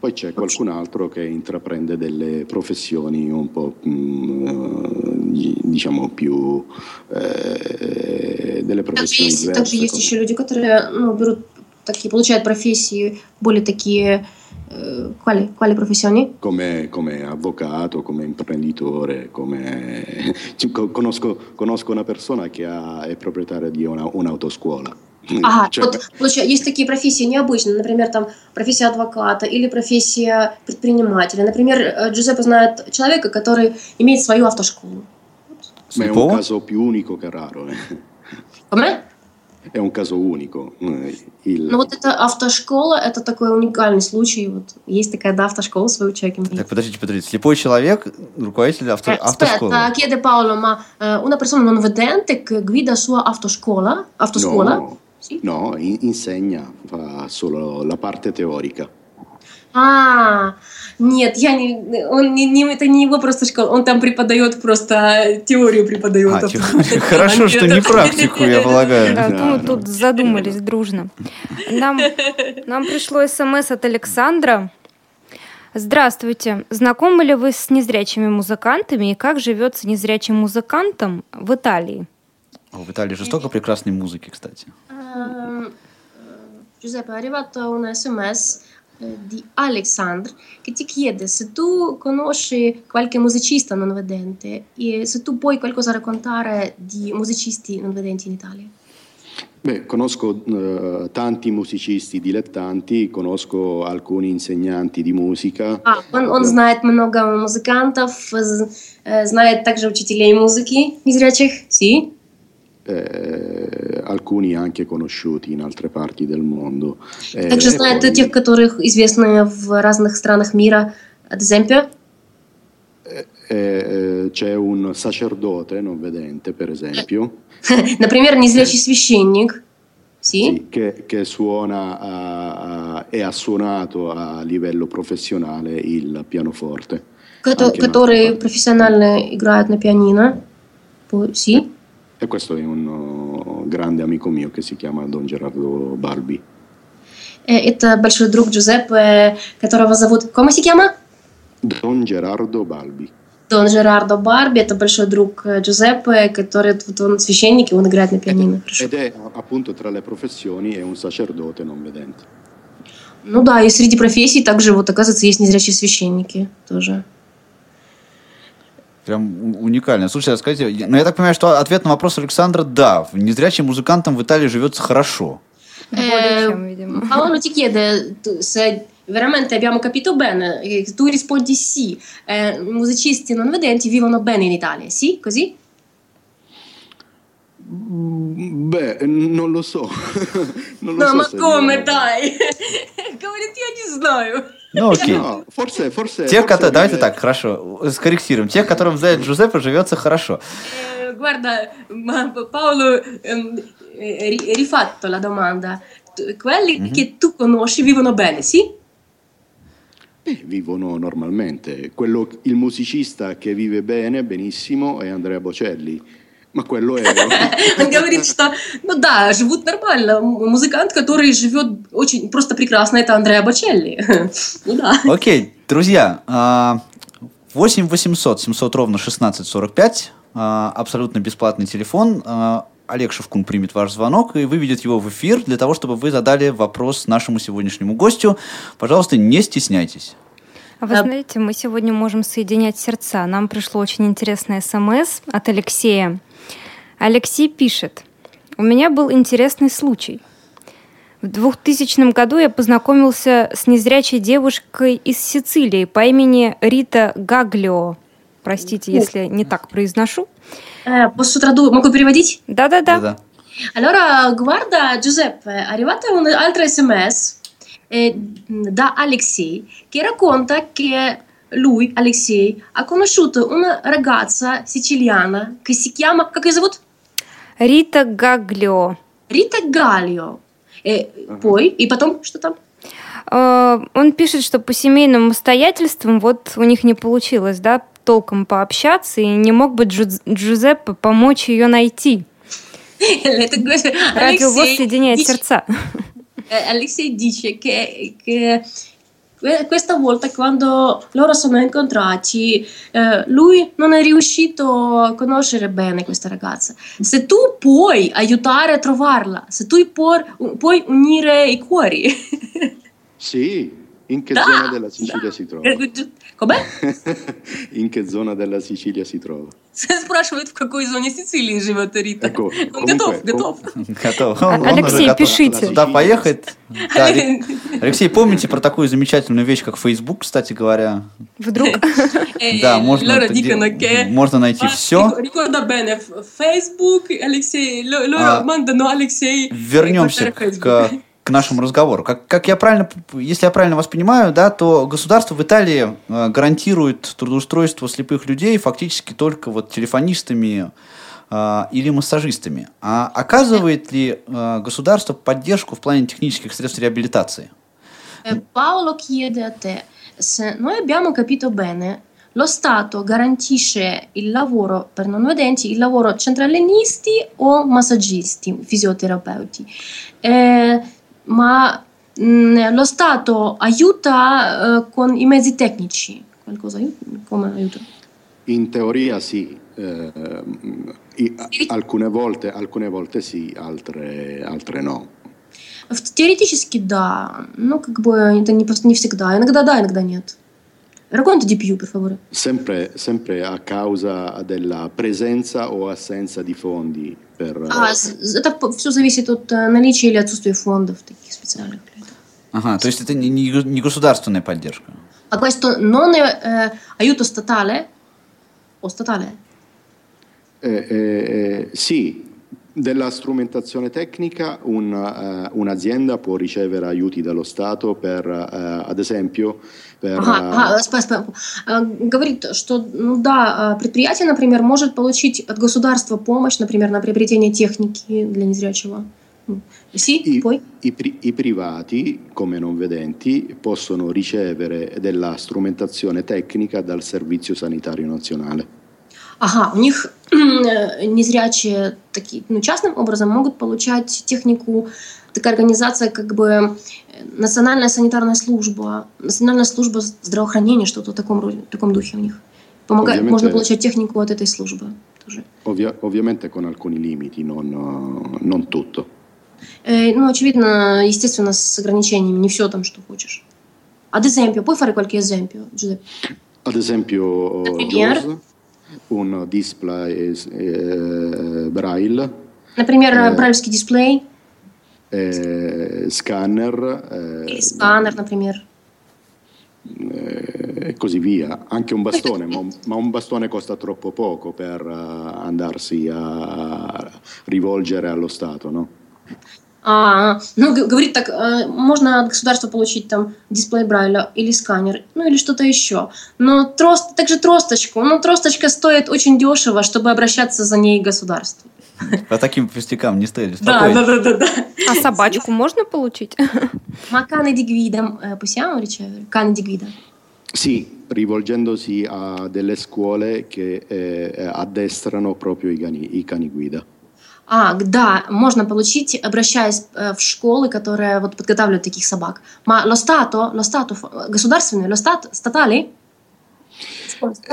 Poi c'è qualcun altro che intraprende delle professioni un po' diciamo più eh, delle professioni diverse. Также есть еще люди, которые, ну, берут такие, получают профессии более такие. Quali, quali professioni? Come, come avvocato, come imprenditore, come... Conosco, conosco una persona che ha, è proprietaria di una, un'autoscuola. Ага, cioè... вот, получается, есть такие профессии необычные, например, там профессия адвоката или профессия предпринимателя. Например, Джузеппе знает человека, который имеет свою автошколу. Ma è un caso più unico che raro. Come? È un caso unico. Il... Ну вот эта автошкола, это такой уникальный случай. Вот есть такая, да, автошкола своего человека. Так, подождите, подождите. Слепой человек, руководитель авто... автошколы. Aspetta, chiede Paolo, ma una persona non vedente che guida sua autoscuola? Autoscuola? No, sì? No, insegna, fa solo la parte teorica. А, нет, я не, он не, не, это не его просто школа, он там преподает просто теорию преподает. А, теорию. Хорошо, что не практику, я полагаю. Да, да, мы да. Тут задумались дружно. Нам, нам пришло смс от Александра. Здравствуйте. Знакомы ли вы с незрячими музыкантами и как живется незрячим музыкантом в Италии? В Италии же столько прекрасной музыки, кстати. Giuseppe, è arrivato un эс эм эс di Alexandre che ti chiede se tu conosci qualche musicista non vedente e se tu puoi qualcosa raccontare di musicisti non vedenti in Italia. Beh, conosco eh, tanti musicisti dilettanti, conosco alcuni insegnanti di musica. Ah, он, он знает много музыкантов, знает также учителей музыки незрячих, sì. Eh, alcuni anche conosciuti in altre parti del mondo. Также eh, знают poi... тех, которых известны в разных странах мира. Ad esempio? Eh, eh, c'è un sacerdote non vedente, per esempio. Например, незрячий священник. Sì? Che, che suona a, a, e ha suonato a livello professionale il pianoforte. Кото- который профессионально играет на пианино. Sì? E questo è un grande amico mio che si chiama Don Gerardo Barbi. Это большой друг Джузеппе, которого зовут... Come si chiama? Don Gerardo Barbi. Don Gerardo Barbi, это большой друг Джузеппе, который он священник, и он играет на пианино. Ed è appunto tra le professioni è un sacerdote non vedente. Ну да, и среди профессий также, вот, оказывается, есть незрячие священники тоже. Прям уникально. Слушай, скажите, ну, я так понимаю, что ответ на вопрос Александра – да. Незрячим музыкантам в Италии живется хорошо. Более чем, видимо. Paolo ti chiede se veramente abbiamo capito bene. Tu rispondi sì. Musicisti non vedenti vivono bene in Italia, sì? Così? Beh, non lo so. Non lo no, so ma come, dai? Come io не знаю. Ну, окей. No, forse, forse, Те, forse которые... Давайте так, хорошо, скорректируем. Тех, которым знает Джузеппе, живется хорошо. Guarda, Paolo rifatto la domanda. Quelli che tu conosci vivono bene, sì? Beh, vivono normalmente. Quello, il musicista che vive bene, benissimo, è Andrea Bocelli. Он говорит, что, ну да, живут нормально. Музыкант, который живет очень просто прекрасно, это Андреа Бочелли. Ну да. Окей, друзья, восемь восемьсот семьсот ровно шестнадцать сорок пять, абсолютно бесплатный телефон. Олег Шевкун примет ваш звонок и выведет его в эфир для того, чтобы вы задали вопрос нашему сегодняшнему гостю. Пожалуйста, не стесняйтесь. А вы знаете, мы сегодня можем соединять сердца. Нам пришло очень интересное смс от Алексея. Алексей пишет: «У меня был интересный случай. В двухтысячном году я познакомился с незрячей девушкой из Сицилии по имени Рита Гаглио». Простите, если не так произношу. После траду могу переводить? Да-да-да. Allora, guarda, Giuseppe, è arrivata un'altra sms da Alexei che racconta che lui, Алексей, ha conosciuto una ragazza siciliana che si chiama, как ее зовут? Рита Гаглио. Рита Гаглио. Пой, и потом что там? Uh, он пишет, что по семейным обстоятельствам вот у них не получилось, да, толком пообщаться, и не мог бы Джу- Джузеппе помочь ее найти. Радио ВОС соединяет сердца. Алексей dice che questa volta quando loro sono incontrati eh, lui non è riuscito a conoscere bene questa ragazza. Se tu puoi aiutare a trovarla, se tu por, puoi unire i cuori. Sì, in che da, zona della Sicilia da. si trova? Com'è? In che zona della Sicilia si trova? Спрашивают, в какой зоне Сицилии живет Рита. Эко, он готов, готов. Готов. Он, Алексей, он пишите. Туда поехать. Да, Алексей, помните про такую замечательную вещь, как Facebook, кстати говоря? Вдруг? Да, можно, где, можно найти все. Facebook, Алексей, Лора, Манда, но Алексей... Вернемся к... к нашему разговору. Как, как я правильно, если я правильно вас понимаю, да, то государство в Италии гарантирует трудоустройство слепых людей фактически только вот телефонистами э, или массажистами. А оказывает ли э, государство поддержку в плане технических средств реабилитации? Paolo chiede a te se noi abbiamo capito bene. Lo Stato garantisce il lavoro per non vedenti, il lavoro centralinisti o massaggisti, fisioterapeuti. Eh, ma mh, lo Stato aiuta eh, con i mezzi tecnici? Qualcosa aiuta? Come aiuta? In teoria sì. Eh, alcune volte, alcune volte sì, altre, altre no. Теоретически да, но как бы это не просто не всегда. Иногда да, иногда нет. Racconta di più, per favore. Sempre, sempre a causa della presenza o assenza di fondi. Per... А, это все зависит от наличия или отсутствия фондов таких специальных. Ага, то есть это не, не государственная поддержка. А questo non è aiuto statale? O statale? Sì. Della strumentazione tecnica un, uh, un'azienda può ricevere aiuti dallo Stato per, uh, ad esempio, per... Ага, ага, uh, говорит, что, ну да, предприятие, например, может получить от государства помощь, например, на приобретение техники для незрячего. Sì, I, poi? I, pri- I privati, come non vedenti, possono ricevere della strumentazione tecnica dal Servizio Sanitario Nazionale. Ага, у них незрячие такие, ну, частным образом могут получать технику, такая организация, как бы национальная санитарная служба, национальная служба здравоохранения, что-то в таком, в таком духе у них. Помогает, можно получать технику от этой службы тоже. Ovviamente con alcuni limiti, non, non tutto. Э, ну, очевидно, естественно, с ограничениями, не все там, что хочешь. Ad esempio, puoi fare qualche esempio, Giuseppe? Ad esempio, Например? Un display eh, braille. Например, брайлевский дисплей. Э, сканер. Э, Или сканер, например. E così via, anche un bastone, ma un, ma un bastone costa troppo poco per uh, andarsi a rivolgere allo Stato, no? А, ну, говорит так, можно от государства получить там дисплей Брайля или сканер, ну или что-то еще. Но трос, также тросточку, ну тросточка стоит очень дешево, чтобы обращаться за ней к государству. По таким пустякам не стоит беспокоить. Да, да, да, да. А собачку можно получить? Маканы ди гвида, possiamo ricevere? Каны ди гвида. Sì, rivolgendosi a delle scuole che eh, addestrano proprio i cani, i cani guida. А, да, можно получить, обращаясь в школы, которые вот подготавливают таких собак. Ма lo stato, lo stato государственные, lo stato statali?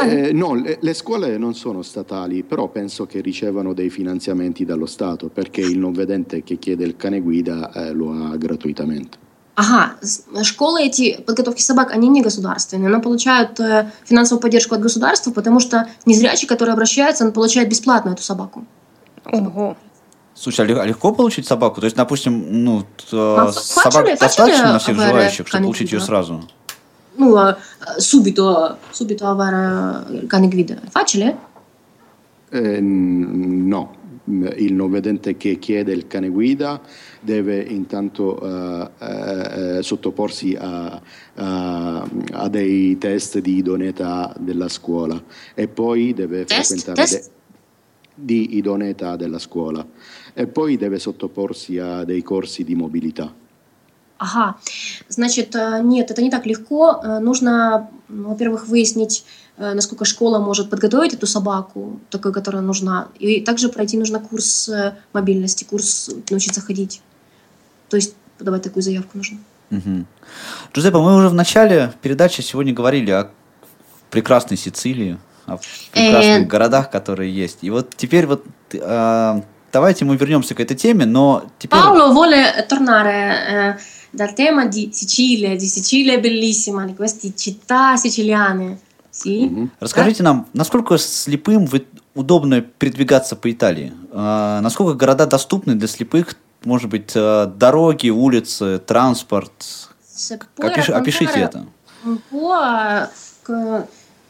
Eh, no, le, le scuole non sono statali, però penso che ricevano dei finanziamenti dallo Stato, perché il non vedente che chiede il cane guida eh, lo ha gratuitamente. Ага, школы эти подготовки собак, они не государственные, но получают э, финансовую поддержку от государства, потому что незрячий, который обращается, он получает бесплатно эту собаку. Ого. Слушай, а легко получить собаку? То есть, допустим, ну, Ma, собак facile, достаточно facile на всех желающих, чтобы получить ее сразу? Ну, subito, subito avere cane guida. Facile? Eh, no. Il non vedente che chiede il cane guida deve intanto uh, uh, sottoporsi a, a, a dei test di idoneità della scuola e poi deve test, frequentare test. De, di idoneità della scuola e poi deve sottoporsi a dei corsi di mobilità. Ага, значит, нет, это не так легко. Нужно, во-первых, выяснить, насколько школа может подготовить эту собаку, такой, которая нужна. И также пройти нужно курс мобильности, курс научиться ходить. То есть подавать такую заявку нужно. Угу. Джузеппе, мы уже в начале передачи сегодня говорили о прекрасной Сицилии, о прекрасных Э-э... городах, которые есть. И вот теперь вот... Э- Давайте мы вернемся к этой теме, но теперь... Paolo vuole tornare dal tema di Sicilia, di Sicilia bellissima, di queste città siciliane. Sì? Расскажите нам, насколько слепым вы удобно передвигаться по Италии? Насколько города доступны для слепых? Может быть, дороги, улицы, транспорт? Опиш... Опишите это.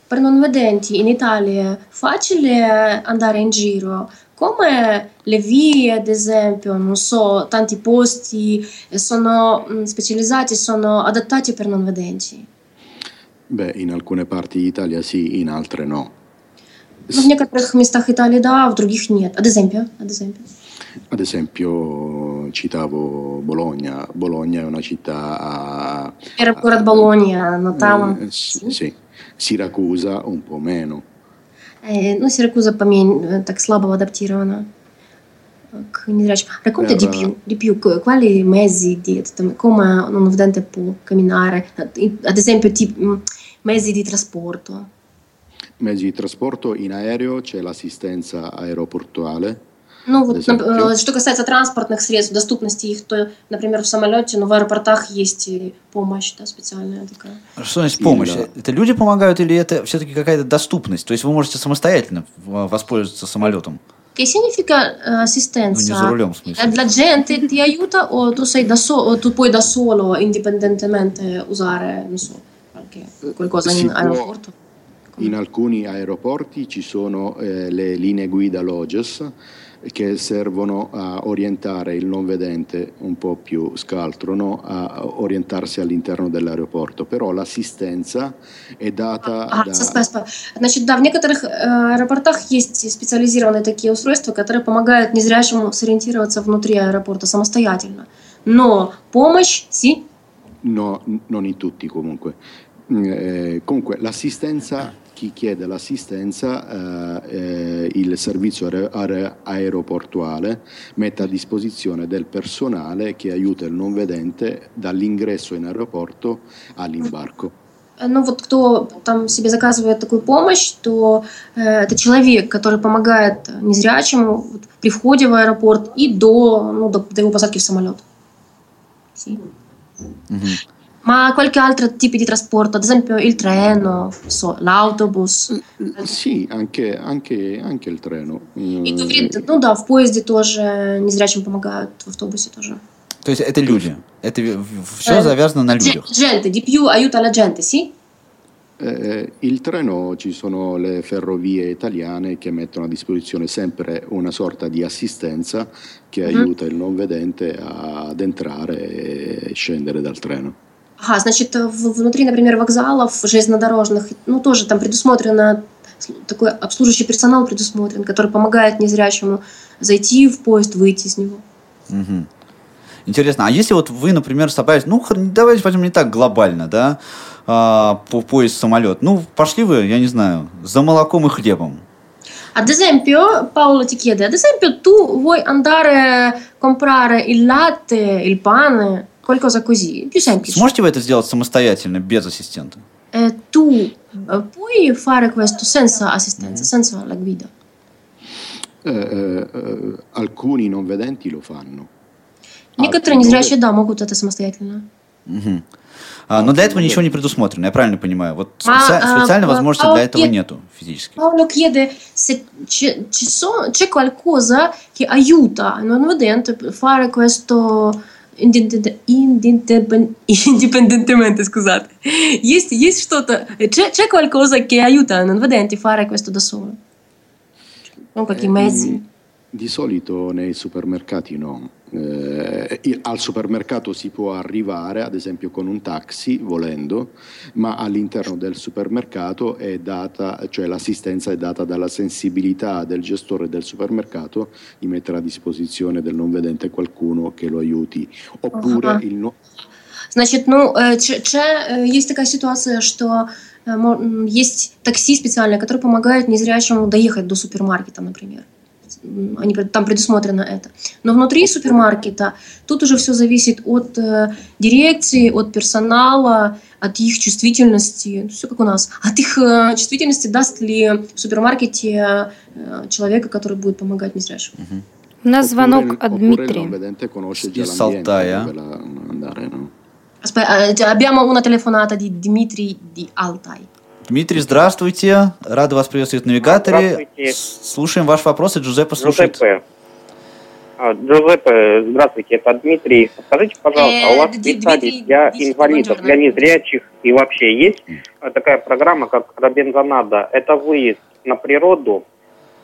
Per non vedenti in Italia facile andare in giro. Come le vie, ad esempio, non so, tanti posti sono specializzati, sono adattati per non vedenti? Beh, in alcune parti d'Italia sì, in altre no. В некоторых местах Италии да, в других нет. Ad esempio, ad esempio. Ad esempio citavo Bologna. Bologna è una città. Era ancora Bologna, notavo. Sì. Siracusa un po' meno. Ну, Сиракуза поменьше, так слабо адаптирована к незрячим. Racconta di più, di più quali mezzi di come non vedente può camminare, ad esempio mezzi di trasporto. Mezzi di trasporto in aereo c'è l'assistenza aeroportuale. Ну вот, что касается транспортных средств, доступности их, то, например, в самолете, но в аэропортах есть помощь, да, специальная такая. Что значит помощь? Или... Это люди помогают или это все-таки какая-то доступность? То есть вы можете самостоятельно воспользоваться самолетом? Che significa assistenza? Ну, не за рулем, в смысле. La gente ti aiuta o tu sei da solo, tu puoi da solo indipendentemente usare, non so, qualcosa in aeroporto? In alcuni aeroporti ci sono eh, le linee guida Logis che servono a orientare il non vedente un po' più scaltro, no? A orientarsi all'interno dell'aeroporto, però l'assistenza è data а, da... Спасибо, спасибо. Значит, да, в некоторых э, аэропортах есть специализированные такие устройства, которые помогают незрячему сориентироваться внутри аэропорта самостоятельно. Но помощь, sì? No, non in tutti comunque. Eh, comunque l'assistenza... Chi chiede l'assistenza, eh, il servizio aer- aeroportuale mette a disposizione del personale che aiuta il non vedente dall'ingresso in aeroporto all'imbarco. Ну вот кто там себе заказывает такую помощь, то э, это человек, который помогает незрячему вот, при входе в аэропорт и до, ну, до, до его посадки в самолет. Sì. Mm-hmm. Ma qualche altro tipo di trasporto, ad esempio il treno, so, l'autobus? Sì, anche, anche, anche il treno. И говорит, ну да, в поезде тоже незрячим помогают, в автобусе тоже. То есть это люди, это все завязано на людях. Gente, di più aiuta la gente, sì? Eh, il treno, ci sono le ferrovie italiane che mettono a disposizione sempre una sorta di assistenza che mm-hmm. aiuta il non vedente ad entrare e scendere dal treno. Ага, значит, внутри, например, вокзалов железнодорожных, ну, тоже там предусмотрено, такой обслуживающий персонал предусмотрен, который помогает незрячему зайти в поезд, выйти из него. Mm-hmm. Интересно, а если вот вы, например, собрались, ну, давайте возьмем не так глобально, да, а, по поезд, самолет, ну, пошли вы, я не знаю, за молоком и хлебом. Ad esempio, Paolo ti chiede, ad esempio, tu vuoi andare a comprare il latte, il pane, qualcosa così, più semplice. Сможете вы это сделать самостоятельно, без ассистента? Eh, tu puoi fare questo senza assistenza, senza la guida. Eh, eh, alcuni non vedenti lo fanno. Некоторые незрячие, да, могут это самостоятельно. Угу. А, но для этого ничего не предусмотрено, я правильно понимаю? Вот специ- специальной возможности для этого нету физически. Paolo chiede se c'è qualcosa che aiuta il non vedente a fare questo indipendentemente, scusate. Есть, есть что-то. C'è qualcosa che aiuta il non vedente a fare questo da solo? Ну, какие mezzi? Di solito nei supermercati no. Eh, il, al supermercato si può arrivare ad esempio con un taxi volendo, ma all'interno del supermercato è data, cioè l'assistenza è data dalla sensibilità del gestore del supermercato di mettere a disposizione del non vedente qualcuno che lo aiuti, oppure uh-huh. il no... Значит, ну, ч- ч- есть такая ситуация, что э, есть такси специальное, которое помогает незрячему доехать до супермаркета, например. Они, там предусмотрено это. Но внутри супермаркета тут уже все зависит от э, дирекции, от персонала, от их чувствительности, все как у нас. От их э, чувствительности даст ли в супермаркете э, человека, который будет помогать незрячим. Угу. У нас звонок от Дмитрия. С Алтая. Abbiamo una telefonata di Dmitri di Altai. Дмитрий, здравствуйте. Рада вас приветствовать в навигаторе. Слушаем ваши вопросы. Джузеппе слушает. Джузеппе. Джузеппе, здравствуйте, это Дмитрий. Скажите, пожалуйста, а у вас специалист для инвалидов, для незрячих и вообще есть такая программа, как Робинзонада? Это выезд на природу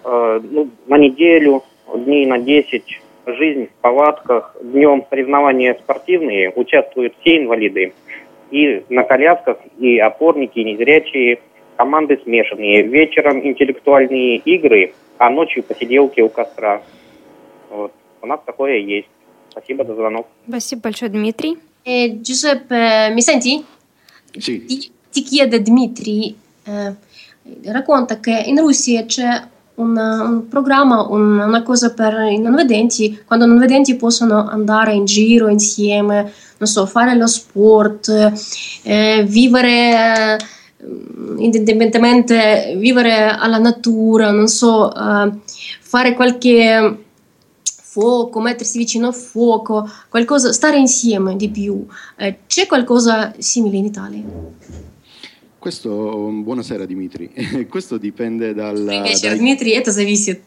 ну, на неделю, дней на десять, жизнь в палатках, днем соревнования спортивные, участвуют все инвалиды. И на колясках, и опорники, и незрячие, команды смешанные. Вечером интеллектуальные игры, а ночью посиделки у костра. Вот. У нас такое есть. Спасибо за звонок. Спасибо большое, Дмитрий. Giuseppe, mi senti? Sì. Ti chiede Dmitri, racconta che in Russia c'è un programma, una cosa per i non vedenti, quando i non vedenti possono andare in giro insieme, non so, fare lo sport, eh, vivere eh, indipendentemente, vivere alla natura, non so, eh, fare qualche fuoco, mettersi vicino a fuoco, qualcosa, stare insieme di più. Eh, c'è qualcosa simile in Italia? Questo, buonasera Dimitri, questo dipende dal... Dai... Dimitri, это зависит.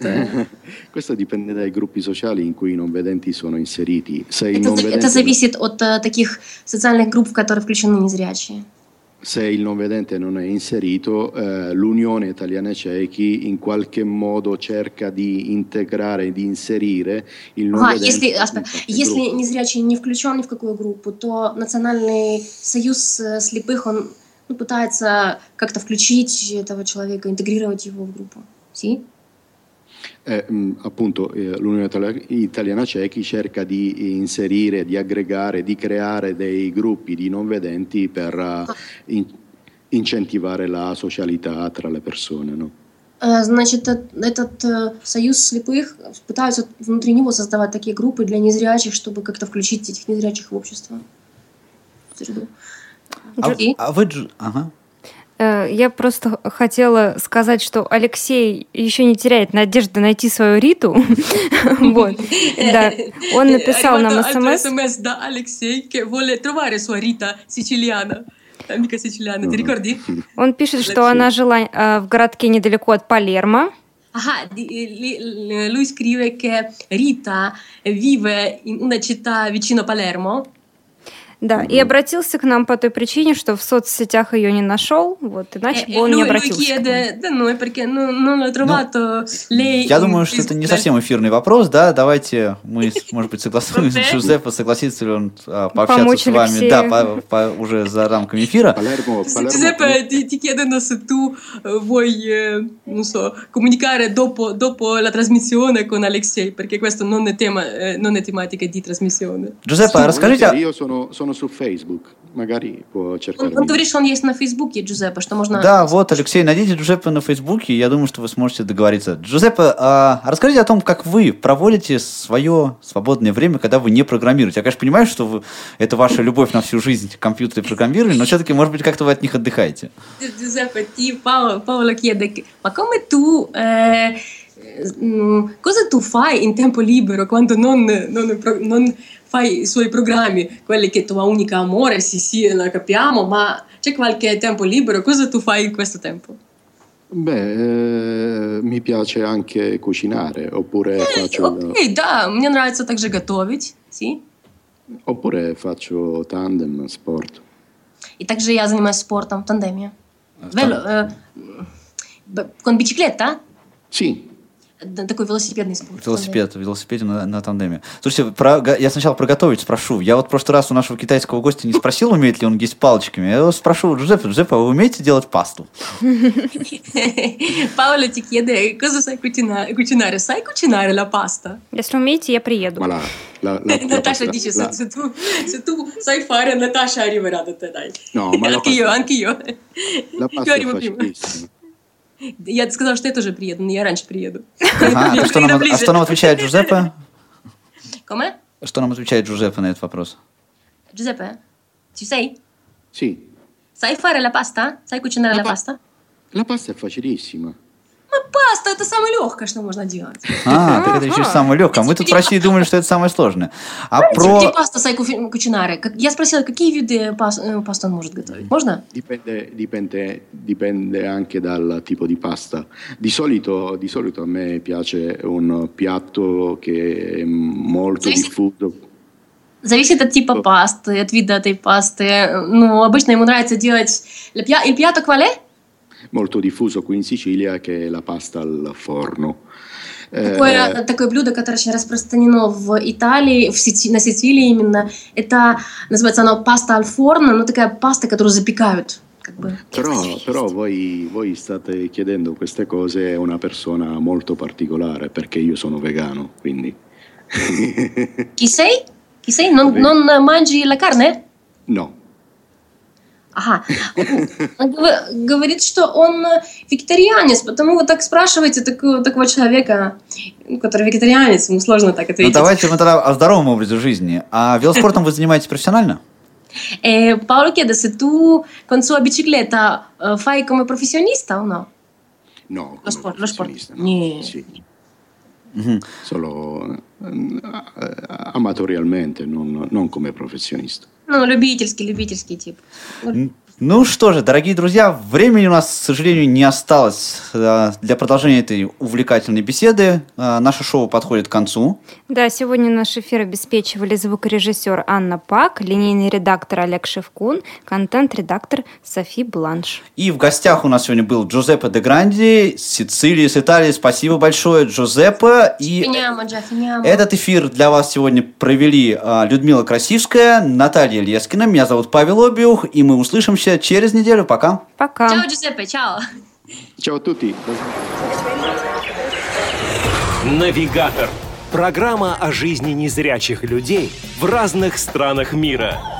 Questo dipende dai gruppi sociali in cui i non vedenti sono inseriti. Se это, non vedenti... это зависит от uh, таких социальных групп, в которые включены незрячие. Se il non vedente non è inserito, eh, l'Unione Italiana Ciechi in qualche modo cerca di integrare, di inserire il non ah, vedente. Если, in если незрячий не включен ни в какую группу, то Национальный союз слепых, он... Ну, пытается как-то включить этого человека, интегрировать его в группу. Sì? Eh, appunto, eh, l'Unione Italiana Ciechi cerca di inserire, di aggregare, di creare dei gruppi di non vedenti per uh, in- incentivare la socialità tra le persone, no? Значит, этот союз слепых пытаются внутри него создавать такие группы для незрячих, чтобы как-то включить этих незрячих в общество, в среду. А, а вы, ага. Я просто хотела сказать, что Алексей еще не теряет надежды найти свою Риту. Вот. Да. Он написал нам смс. Да, Алексей, vuole trovare sua Rita siciliana. Он пишет, что она жила в городке недалеко от Палермо. Ah, lui scrive che Rita vive in una città vicino Palermo. Да, и обратился к нам по той причине, что в соцсетях ее не нашел, вот, иначе бы он не обратился к нам. Я думаю, что это не совсем эфирный вопрос, да, давайте мы, может быть, согласуем с Джузеппе, согласится ли он пообщаться с вами, да, уже за рамками эфира. Джузеппе, ti chiedono se tu vuoi, non so, comunicare dopo la trasmissione con Alexei, perché questo non è tematica di trasmissione. Джузеппе, расскажите... Su Facebook. Магари, по черкарам. Он говорит, что он есть на Фейсбуке, Джузеппе, что можно... Да, вот, Алексей, найдите Джузеппе на Фейсбуке, я думаю, что вы сможете договориться. Джузеппе, а расскажите о том, как вы проводите свое свободное время, когда вы не программируете. Я, конечно, понимаю, что вы, это ваша любовь на всю жизнь, компьютеры и программирование, но все-таки, может быть, как-то вы от них отдыхаете. Джузеппе, ты, Паоло Кьеде, пока мы ту... Cosa tu fai in tempo libero quando non, non, non fai i suoi programmi, quelli che tua unica amore, sì sì, lo capiamo, ma c'è qualche tempo libero, cosa tu fai in questo tempo? Beh, eh, mi piace anche cucinare, oppure eh, faccio... Ok, da, мне нравится также готовить, sì? Oppure faccio tandem, sport. И также я занимаюсь спортом, тандеме. Вело, con bicicletta? Sì. Такой велосипедный спорт. Велосипед, велосипед на, на тандеме. Слушайте, про, я сначала про готовить спрошу. Я вот в прошлый раз у нашего китайского гостя не спросил, умеет ли он есть палочками. Я его спрошу, Джузеппе, Джузеппе, вы умеете делать пасту? Паоло ти chiede, cosa sai cucinare? Sai cucinare la pasta? Если умеете, я приеду. Наташа, dice, se tu sai fare, Наташа arriverà da te, dai. Anche io, anche io. Io arrivo prima. Я сказала, что я тоже приеду, но я раньше приеду. Ага, а, что нам, а что нам отвечает Джузеппе? Come? Что нам отвечает Джузеппе на этот вопрос? Джузеппе, tu sei? Sì. Sai fare la pasta? Sai cucinare la, la pasta? La pasta è facilissima. Ma pasta это самое легкое, что можно делать. А, так это еще самое легкое. Мы тут в России думали, что это самое сложное. А про... Где паста sai cucinare? Я спросила, какие виды пасты он может готовить. Можно? Dipende, dipende, dipende anche dal tipo di pasta. Di solito, di solito a me piace un piatto che è molto diffuso. Зависит от типа пасты, от вида этой пасты. Ну, обычно ему нравится делать... Il piatto qual è? Molto diffuso qui in Sicilia, che è la pasta al forno. Такое, такое блюдо, которое очень распространено в Италии, в Сици, на Сицилии именно, это называется оно паста al forno, но такая паста, которую запекают. Как бы. Però, però voi, voi state chiedendo queste cose a una persona molto particolare, perché io sono vegano, quindi... Chi sei? Chi sei? Non, non mangi la carne? No. Ага. Он говорит, что он вегетарианец, потому вы так спрашиваете такого, такого человека, который вегетарианец, ему сложно так ответить. Ну давайте мы тогда о здоровом образе жизни. А велоспортом вы занимаетесь профессионально? Paolo chiede se tu con sua bicicletta fai come professionista o no? No, come professionista. Solo amatorialmente, non come professionista. Ну, любительский, любительский тип. Ну что же, дорогие друзья, времени у нас, к сожалению, не осталось для продолжения этой увлекательной беседы. Наше шоу подходит к концу. Да, сегодня наш эфир обеспечивали звукорежиссер Анна Пак, линейный редактор Олег Шевкун, контент-редактор Софи Бланш. И в гостях у нас сегодня был Джузеппе Ди Гранди с Сицилии, с Италии. Спасибо большое, Джузеппе. И этот эфир для вас сегодня провели Людмила Красивская, Наталья Лескина. Меня зовут Павел Обиух, и мы услышимся через неделю. Пока. Пока. Чао, Джузеппе, чао. Чао, тути. Навигатор. Программа о жизни незрячих людей в разных странах мира.